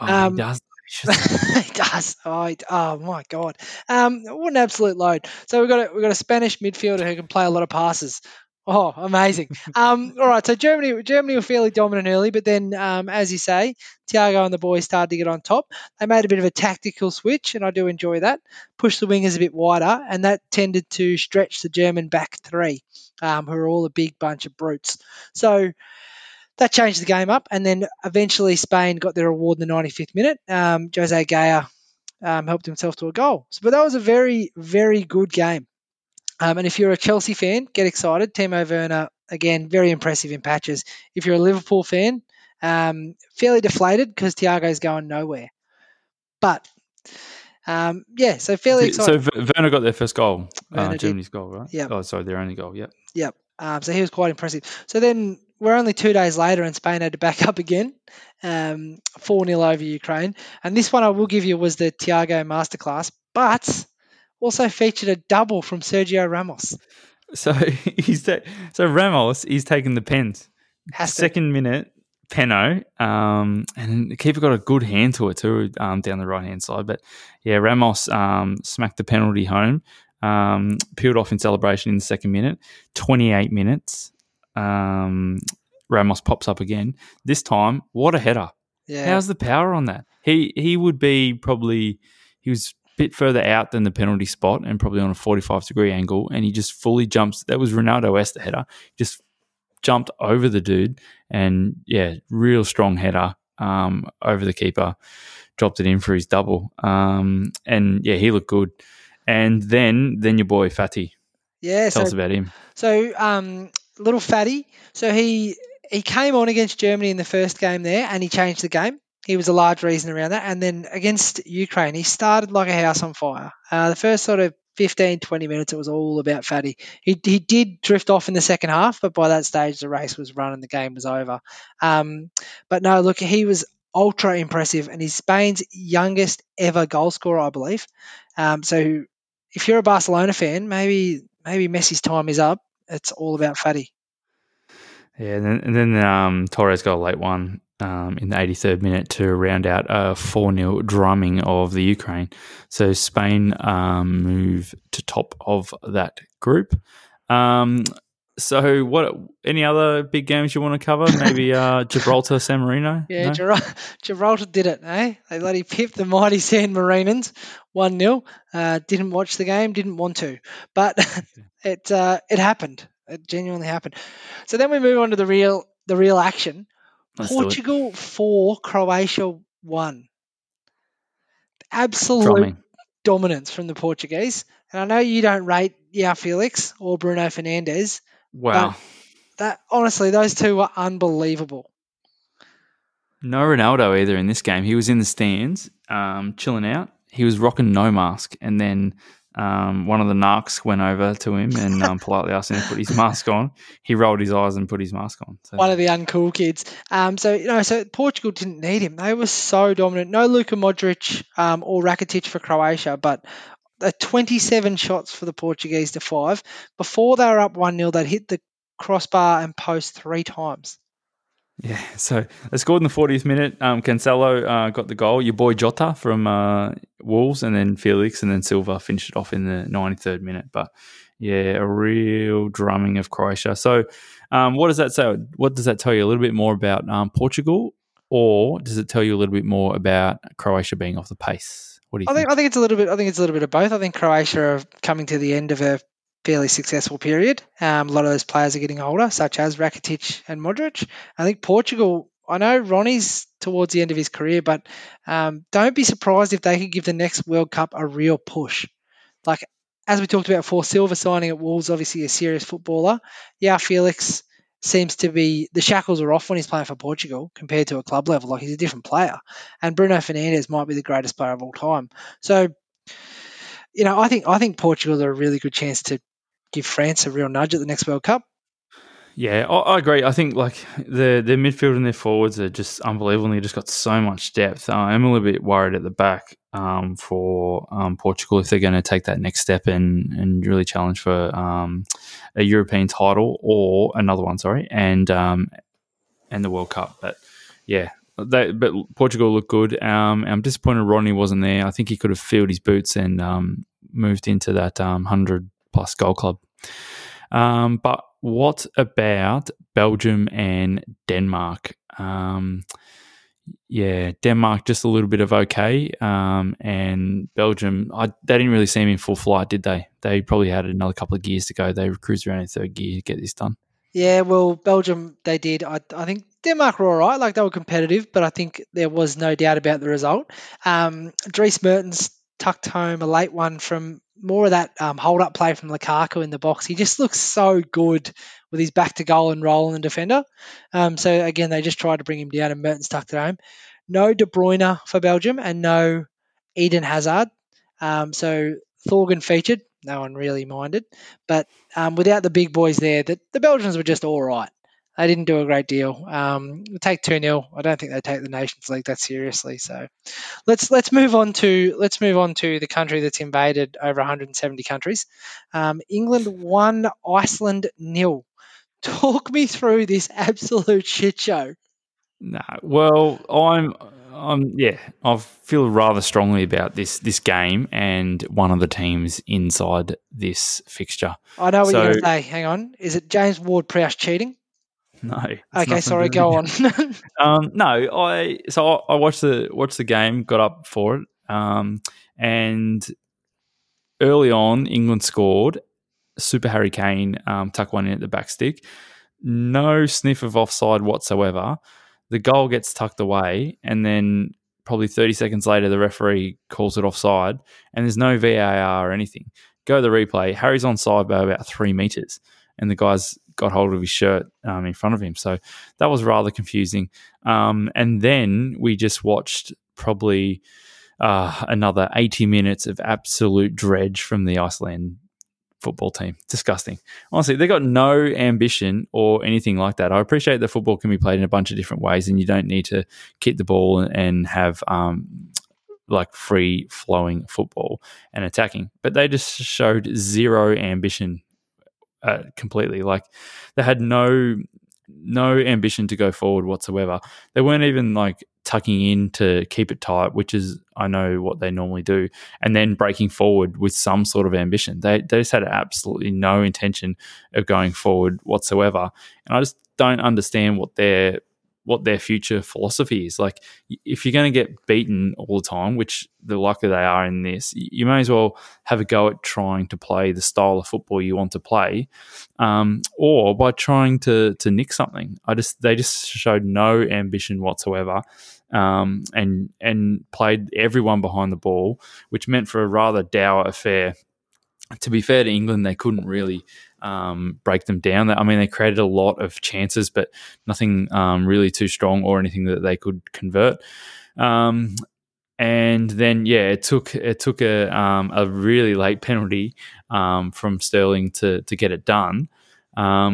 Oh, he does. He does. Oh my God! What an absolute load. So we've got a Spanish midfielder who can play a lot of passes. Oh, amazing. All right. So Germany were fairly dominant early, but then, as you say, Thiago and the boys started to get on top. They made a bit of a tactical switch, and I do enjoy that. Push the wingers a bit wider, and that tended to stretch the German back three, who are all a big bunch of brutes. So. That changed the game up, and then eventually Spain got their award in the 95th minute. Jose Gaya helped himself to a goal. So, but that was a very, very good game. And if you're a Chelsea fan, get excited. Timo Werner, again, very impressive in patches. If you're a Liverpool fan, fairly deflated because Thiago's going nowhere. But, so fairly excited. So Werner got their first goal, Germany's goal, right? Yeah. Oh, sorry, their only goal, yep. Yep. So he was quite impressive. So then... We're only 2 days later and Spain had to back up again, 4-0 over Ukraine. And this one I will give you was the Thiago masterclass, but also featured a double from Sergio Ramos. So Ramos is taking the pens. Second minute, Penno, and the keeper got a good hand to it too, down the right-hand side. But, yeah, Ramos smacked the penalty home, peeled off in celebration in the second minute. 28 minutes, Ramos pops up again. This time, what a header. Yeah. How's the power on that? He would be probably – he was a bit further out than the penalty spot and probably on a 45-degree angle, and he just fully jumps – that was Ronaldo-esque, the header, just jumped over the dude and, yeah, real strong header over the keeper, dropped it in for his double. And, yeah, he looked good. And then your boy Fatty. Yeah. Tell us about him. So little Fatty, so he came on against Germany in the first game there and he changed the game. He was a large reason around that. And then against Ukraine, he started like a house on fire. The first sort of 15, 20 minutes, it was all about Fatty. He did drift off in the second half, but by that stage, the race was run and the game was over. But no, look, he was ultra impressive and he's Spain's youngest ever goal scorer, I believe. So if you're a Barcelona fan, maybe Messi's time is up. It's all about Fatty. Yeah, and then Torres got a late one in the 83rd minute to round out a 4-0 drumming of the Ukraine. So Spain move to top of that group. So what? Any other big games you want to cover? Maybe Gibraltar, San Marino? Yeah, no? Gibraltar did it, eh? They bloody pipped the mighty San Marinans 1-0. Didn't watch the game, didn't want to. But it happened. It genuinely happened. So then we move on to the real action. Let's Portugal 4, Croatia 1. Absolute dominance from the Portuguese. And I know you don't rate Felix or Bruno Fernandes. Wow. That honestly, those two were unbelievable. No Ronaldo either in this game. He was in the stands, chilling out. He was rocking no mask, and then one of the narcs went over to him and politely asked him to put his mask on. He rolled his eyes and put his mask on. So. One of the uncool kids. So Portugal didn't need him. They were so dominant. No Luka Modric or Rakitic for Croatia, but 27 shots for the Portuguese to 5. Before they were up 1-0, they'd hit the crossbar and post 3 times. Yeah, so they scored in the 40th minute. Cancelo got the goal. Your boy Jota from Wolves, and then Felix, and then Silva finished it off in the 93rd minute. But, yeah, a real drumming of Croatia. So what does that say? What does that tell you a little bit more about Portugal, or does it tell you a little bit more about Croatia being off the pace? What do you think? I think it's a little bit of both. I think Croatia are coming to the end of a fairly successful period. A lot of those players are getting older, such as Rakitic and Modric. I think Portugal, I know Ronnie's towards the end of his career, but don't be surprised if they can give the next World Cup a real push. Like, as we talked about before, Silva signing at Wolves, obviously a serious footballer. Yeah, Felix seems to be, the shackles are off when he's playing for Portugal compared to a club level. Like, he's a different player. And Bruno Fernandes might be the greatest player of all time. So, you know, I think Portugal are a really good chance to give France a real nudge at the next World Cup. Yeah, I agree. I think, like, their midfield and their forwards are just unbelievable. They just got so much depth. I'm a little bit worried at the back for Portugal if they're going to take that next step and really challenge for a European title or another one, sorry, and the World Cup. But, yeah. But Portugal looked good. I'm disappointed Ronnie wasn't there. I think he could have filled his boots and moved into that 100-plus goal club. But what about Belgium and Denmark? Denmark just a little bit of okay, and Belgium, they didn't really see him in full flight, did they? They probably had another couple of gears to go. They cruised around in third gear to get this done. Yeah, well, Belgium, they did. I think Denmark were all right. Like, they were competitive, but I think there was no doubt about the result. Dries Mertens tucked home a late one from more of that hold-up play from Lukaku in the box. He just looks so good with his back to goal and roll on the defender. So, again, they just tried to bring him down and Mertens tucked it home. No De Bruyne for Belgium and no Eden Hazard. So, Thorgan featured. No one really minded. But without the big boys there, the Belgians were just all right. They didn't do a great deal. Take 2-0. I don't think they take the Nations League that seriously. So let's move on to the country that's invaded over 170 countries. England 1, Iceland 0. Talk me through this absolute shit show. No, well, I feel rather strongly about this game and one of the teams inside this fixture. I know what you're going to say. Hang on. Is it James Ward-Prowse cheating? No. Okay, sorry, go on. I watched the game, got up for it, and early on England scored. Super Harry Kane tuck one in at the back stick. No sniff of offside whatsoever. The goal gets tucked away, and then probably 30 seconds later the referee calls it offside, and there's no VAR or anything. Go to the replay. Harry's onside by about 3 metres, and the guy's got hold of his shirt in front of him. So that was rather confusing. And then we just watched probably another 80 minutes of absolute dredge from the Iceland football team. Disgusting. Honestly, they got no ambition or anything like that. I appreciate that football can be played in a bunch of different ways, and you don't need to kick the ball and have free flowing football and attacking. But they just showed zero ambition completely. Like, they had no ambition to go forward whatsoever. They weren't even tucking in to keep it tight, which is, I know, what they normally do, and then breaking forward with some sort of ambition. They just had absolutely no intention of going forward whatsoever, and I just don't understand what their future philosophy is. Like, if you're going to get beaten all the time, which the likely they are in this, you may as well have a go at trying to play the style of football you want to play, or by trying to nick something. They just showed no ambition whatsoever, and played everyone behind the ball, which meant for a rather dour affair. To be fair to England, they couldn't really break them down. I mean, they created a lot of chances, but nothing really too strong or anything that they could convert. And then, it took a really late penalty from Sterling to get it done. I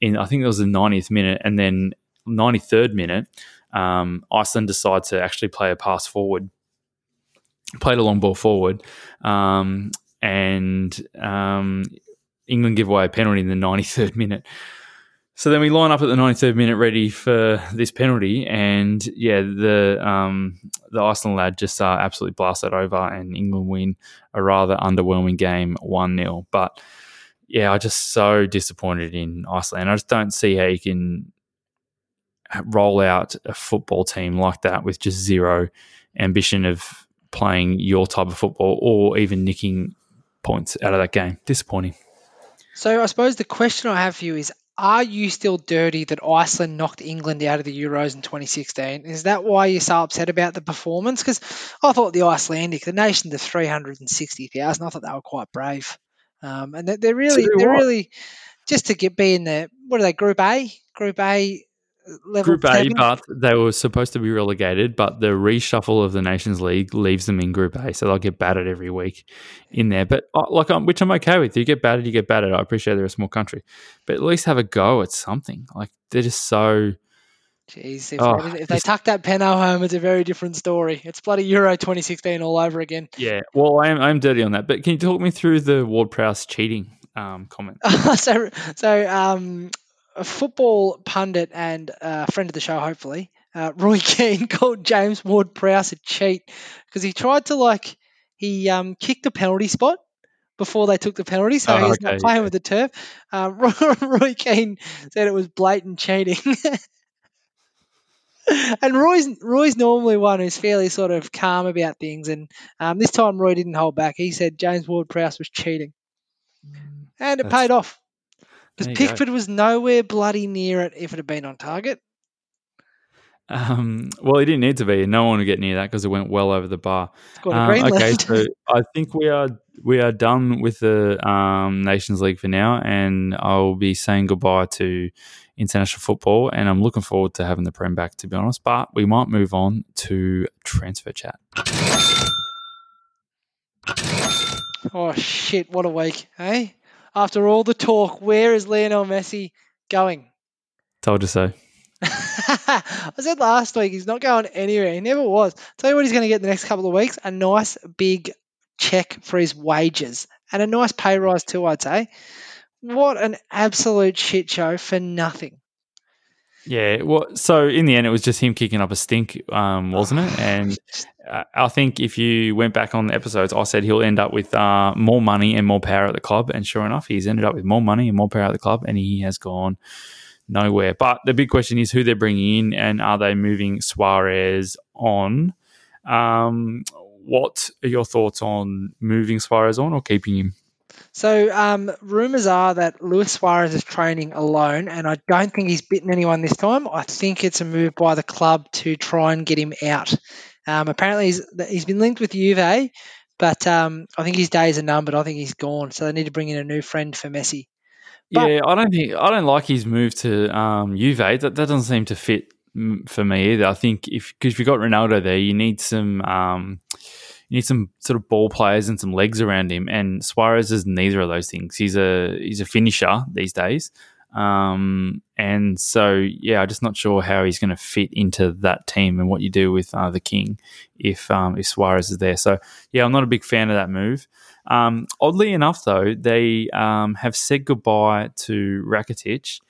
think it was the 90th minute, and then 93rd minute, Iceland decided to actually play a pass forward, played a long ball forward, and England give away a penalty in the 93rd minute. So then we line up at the 93rd minute ready for this penalty, and, the Iceland lad just absolutely blasts that over, and England win a rather underwhelming game 1-0. But, I'm just so disappointed in Iceland. I just don't see how you can roll out a football team like that with just zero ambition of playing your type of football or even nicking points out of that game. Disappointing. So I suppose the question I have for you is, are you still dirty that Iceland knocked England out of the Euros in 2016? Is that why you're so upset about the performance? Because I thought the Icelandic, the nation of 360,000, I thought they were quite brave. And they're really just to be in the, what are they, Group A? Group A level. Group A, but they were supposed to be relegated, but the reshuffle of the Nations League leaves them in Group A, so they'll get battered every week in there. But which I'm okay with. You get battered, you get battered. I appreciate they're a small country, but at least have a go at something. Like, they're just so. Jeez, if they tuck that Penno home, it's a very different story. It's bloody Euro 2016 all over again. Yeah, well, I'm dirty on that. But can you talk me through the Ward-Prowse cheating comment? So. A football pundit and a friend of the show, hopefully, Roy Keane, called James Ward-Prowse a cheat because he tried to, kicked a penalty spot before they took the penalty, so he's not playing with the turf. Roy Keane said it was blatant cheating. And Roy's normally one who's fairly sort of calm about things, and this time Roy didn't hold back. He said James Ward-Prowse was cheating, and it paid off. Because Pickford was nowhere bloody near it if it had been on target. Well, he didn't need to be. No one would get near that because it went well over the bar. So I think we are done with the Nations League for now, and I'll be saying goodbye to international football, and I'm looking forward to having the Prem back, to be honest. But we might move on to Transfer Chat. Oh, shit, what a week, eh? After all the talk, where is Lionel Messi going? Told you so. I said last week he's not going anywhere. He never was. Tell you what he's going to get in the next couple of weeks, a nice big check for his wages and a nice pay rise too, I'd say. What an absolute shit show for nothing. Yeah, well, so in the end, it was just him kicking up a stink, wasn't it? And I think if you went back on the episodes, I said he'll end up with more money and more power at the club. And sure enough, he's ended up with more money and more power at the club, and he has gone nowhere. But the big question is who they're bringing in and are they moving Suarez on? What are your thoughts on moving Suarez on or keeping him? So rumours are that Luis Suarez is training alone, and I don't think he's bitten anyone this time. I think it's a move by the club to try and get him out. Apparently he's been linked with Juve, but I think his days are numbered. I think he's gone, so they need to bring in a new friend for Messi. But, yeah, I don't like his move to Juve. That doesn't seem to fit for me either. I think because you've got Ronaldo there, you need some. You need some sort of ball players and some legs around him, and Suarez is neither of those things. He's a finisher these days, and so yeah, I'm just not sure how he's going to fit into that team and what you do with the king if Suarez is there. So yeah, I'm not a big fan of that move. Oddly enough, though, they have said goodbye to Rakitic,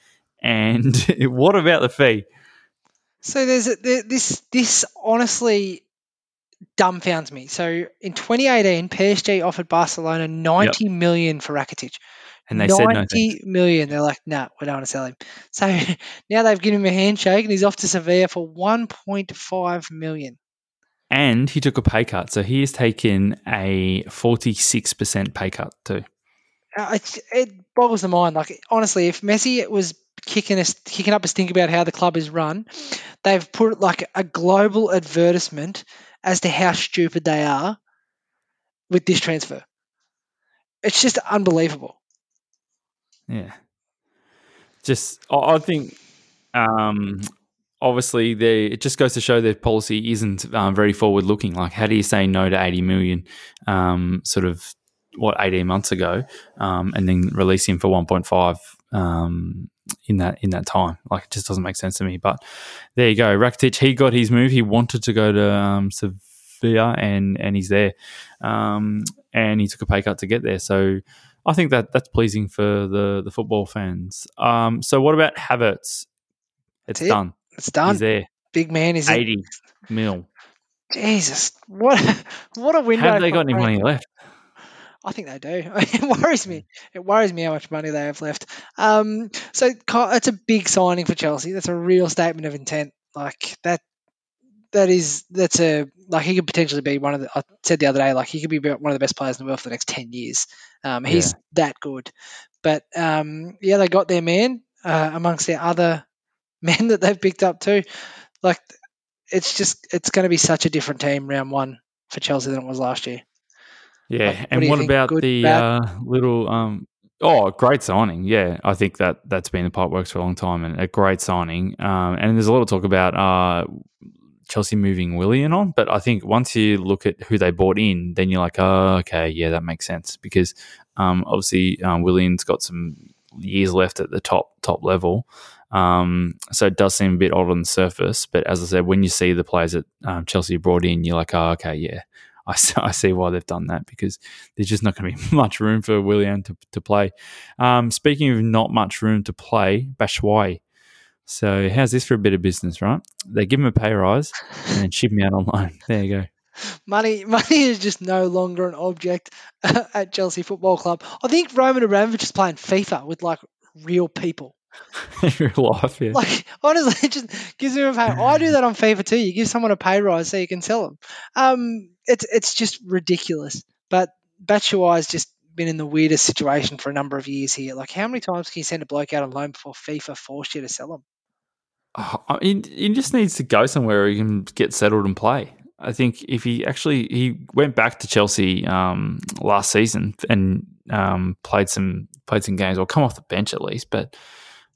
and what about the fee? So this honestly dumbfounds me. So in 2018, PSG offered Barcelona 90 million for Rakitic. And they said no. 90 million. They're like, nah, we don't want to sell him. So now they've given him a handshake and he's off to Sevilla for 1.5 million. And he took a pay cut. So he has taken a 46% pay cut too. It boggles the mind. Like, honestly, if Messi was kicking up a stink about how the club is run, they've put like a global advertisement as to how stupid they are with this transfer. It's just unbelievable. Yeah. Just, I think, obviously, it just goes to show their policy isn't very forward-looking. Like, how do you say no to 80 million 18 months ago and then release him for 1.5 in that time? Like, it just doesn't make sense to me. But there you go. Rakitic, he got his move. He wanted to go to Sevilla and he's there. And he took a pay cut to get there. So I think that's pleasing for the football fans. So what about Havertz? It's done. It's done. He's there. Big man is 80 mil. Jesus. What a window. Have they got any money left? I think they do. It worries me. It worries me how much money they have left. So it's a big signing for Chelsea. That's a real statement of intent. Like he could potentially be one of the. I said the other day, like he could be one of the best players in the world for the next 10 years. He's that good. But yeah, they got their man amongst their other men that they've picked up too. Like it's going to be such a different team round one for Chelsea than it was last year. Yeah, like, and what about the little great signing. Yeah, I think that's been the pipe works for a long time and a great signing. And there's a lot of talk about Chelsea moving Willian on, but I think once you look at who they bought in, then you're like, oh, okay, yeah, that makes sense because obviously Willian's got some years left at the top level. So it does seem a bit odd on the surface, but as I said, when you see the players that Chelsea brought in, you're like, oh, okay, yeah. I see why they've done that because there's just not going to be much room for Willian to play. Speaking of not much room to play, Batshuayi. So how's this for a bit of business, right? They give him a pay rise and then ship him out on loan. There you go. Money is just no longer an object at Chelsea Football Club. I think Roman Abramovich is playing FIFA with like real people. In real life, yeah. Like, honestly, it just gives him a pay. I do that on FIFA too. You give someone a pay rise so you can sell them. It's just ridiculous. But Batshuayi has just been in the weirdest situation for a number of years here. Like, how many times can you send a bloke out on loan before FIFA forced you to sell him? I mean, he just needs to go somewhere where he can get settled and play. I think if he went back to Chelsea last season and played some games or come off the bench at least, but.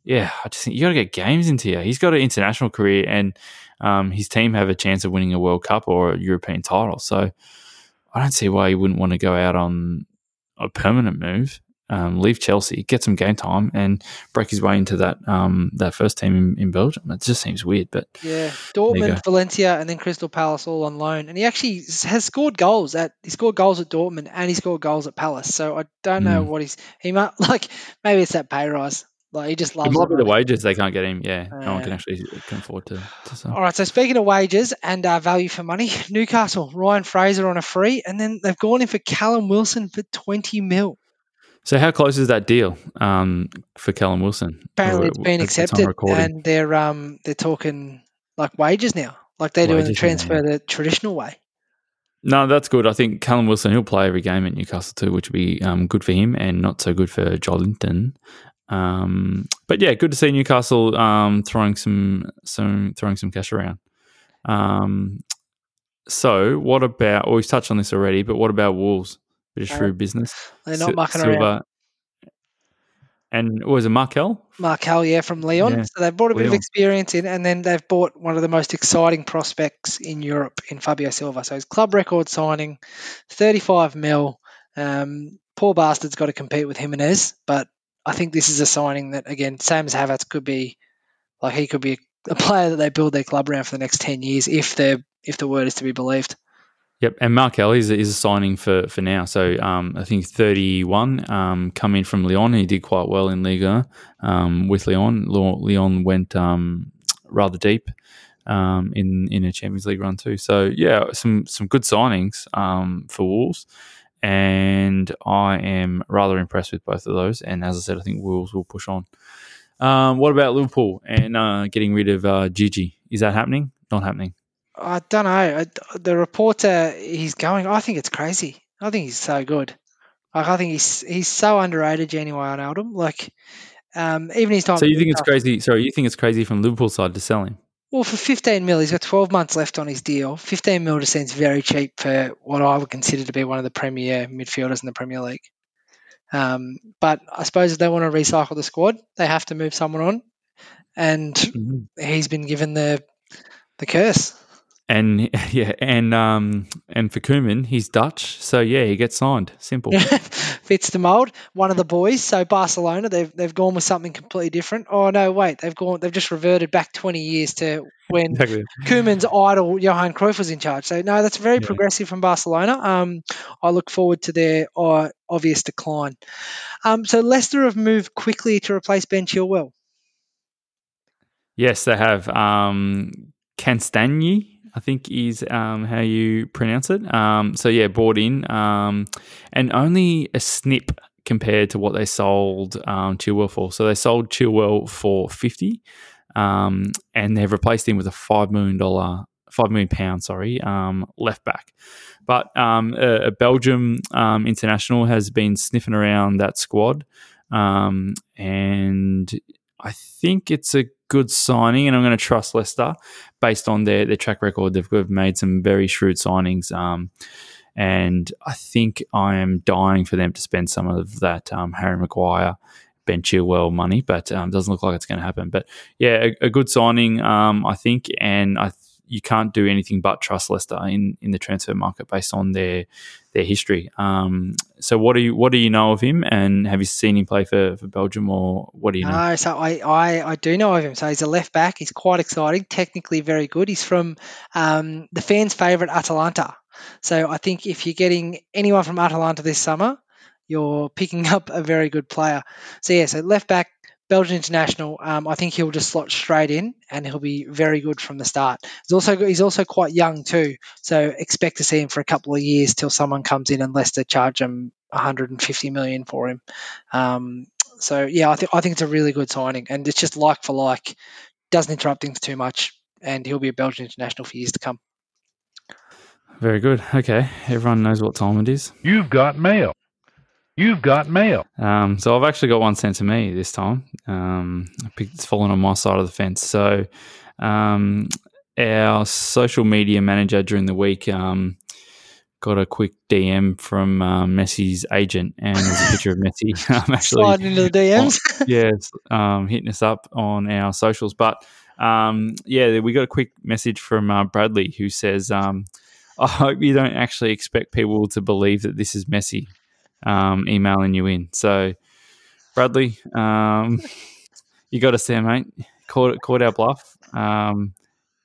Yeah, I just think you got to get games into you. He's got an international career and his team have a chance of winning a World Cup or a European title. So I don't see why he wouldn't want to go out on a permanent move, leave Chelsea, get some game time and break his way into that first team in Belgium. It just seems weird. But yeah, Dortmund, Valencia and then Crystal Palace all on loan. And he actually has scored goals. He scored goals at Dortmund and he scored goals at Palace. So I don't know what he might – like maybe it's that pay rise. Like, he just loves it. The wages they can't get him. Yeah, no one can actually afford to sell. All right, so speaking of wages and value for money, Newcastle, Ryan Fraser on a free, and then they've gone in for Callum Wilson for 20 mil. So how close is that deal for Callum Wilson? Apparently it's been accepted, and they're talking like wages now, like they're doing the transfer the traditional way. No, that's good. I think Callum Wilson, he'll play every game at Newcastle too, which would be good for him and not so good for Joelinton. But yeah, good to see Newcastle throwing some cash around. So what about? Well, we've touched on this already, but what about Wolves? Bit of shrewd business. They're not mucking around. And was it Markel? Markel, yeah, from Lyon. Yeah. So they've brought a bit of experience in, and then they've bought one of the most exciting prospects in Europe in Fabio Silva. So his club record signing, 35 mil. Poor bastard's got to compete with Jimenez, but I think this is a signing that, again, same as Havertz, could be like he could be a player that they build their club around for the next 10 years if the word is to be believed. Yep, and Markel is a signing for now. So I think 31, come in from Lyon. He did quite well in Liga with Lyon. Lyon went rather deep in a Champions League run too. So, yeah, some good signings for Wolves. And I am rather impressed with both of those. And as I said, I think Wolves will push on. What about Liverpool and getting rid of Gigi? Is that happening? Not happening. I don't know. The reporter, he's going. I think it's crazy. I think he's so good. Like, I think he's so underrated, Gini Wijnaldum. Like, even his time. So you think it's crazy? Sorry, you think it's crazy from Liverpool's side to sell him? Well, for 15 mil, he's got 12 months left on his deal. 15 mil just seems very cheap for what I would consider to be one of the premier midfielders in the Premier League. But I suppose if they want to recycle the squad, they have to move someone on, and he's been given the curse. And yeah, and for Koeman, he's Dutch, so yeah, he gets signed. Simple. Fits the mold. One of the boys. So Barcelona, they've gone with something completely different. Oh no, wait, they've just reverted back 20 years to when Koeman's idol Johan Cruyff was in charge. So no, that's very progressive from Barcelona. I look forward to their obvious decline. So Leicester have moved quickly to replace Ben Chilwell. Yes, they have. Castagne, I think is how you pronounce it. So, yeah, bought in. And only a snip compared to what they sold Chilwell for. So, they sold Chilwell for 50 and they've replaced him with a £5 million left back. But a Belgium international has been sniffing around that squad and I think it's a good signing, and I'm going to trust Leicester based on their track record. They've made some very shrewd signings, and I think I am dying for them to spend some of that Harry Maguire, Ben Chilwell money, but it doesn't look like it's going to happen. But, yeah, a good signing, I think, and you can't do anything but trust Leicester in the transfer market based on their history. So what do you know of him, and have you seen him play for Belgium, or what do you know? No, so I do know of him. So he's a left back. He's quite exciting, technically very good. He's from the fans' favourite Atalanta. So I think if you're getting anyone from Atalanta this summer, you're picking up a very good player. So, yeah, so left back, Belgian international, I think he'll just slot straight in and he'll be very good from the start. He's also quite young too, so expect to see him for a couple of years till someone comes in and Leicester charge him 150 million for him. So, yeah, I think it's a really good signing, and it's just like for like, doesn't interrupt things too much, and he'll be a Belgian international for years to come. Very good. Okay, everyone knows what time it is. You've got mail. So I've actually got one sent to me this time. It's fallen on my side of the fence. So our social media manager during the week got a quick DM from Messi's agent, and there's a picture of Messi actually sliding into the DMs. Yes, hitting us up on our socials. But, yeah, we got a quick message from Bradley, who says, I hope you don't actually expect people to believe that this is Messi. Emailing you in. So, Bradley, you got us there, mate. Caught our bluff. And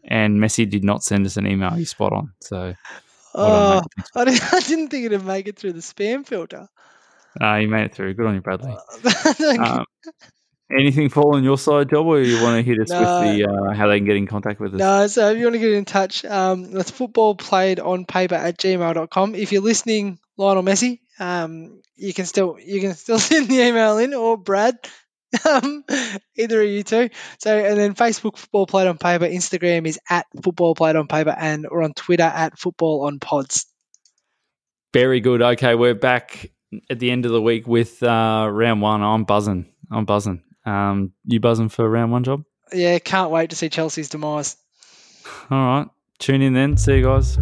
Messi did not send us an email. You're spot on. So, I didn't think it'd make it through the spam filter. You made it through. Good on you, Bradley. Anything fall on your side, Job, or you want to hit us with the how they can get in contact with us? No, so if you want to get in touch, that's footballplayedonpaper@gmail.com. If you're listening, Lionel Messi, you can still send the email in, or Brad, either of you two. So, and then Facebook, Football Played on Paper. Instagram is @footballplayedonpaper, and we're on Twitter @footballonpods. Very good. Okay, we're back at the end of the week with round one. I'm buzzing. You buzzing for round one, Job? Yeah, can't wait to see Chelsea's demise. All right. Tune in then. See you guys.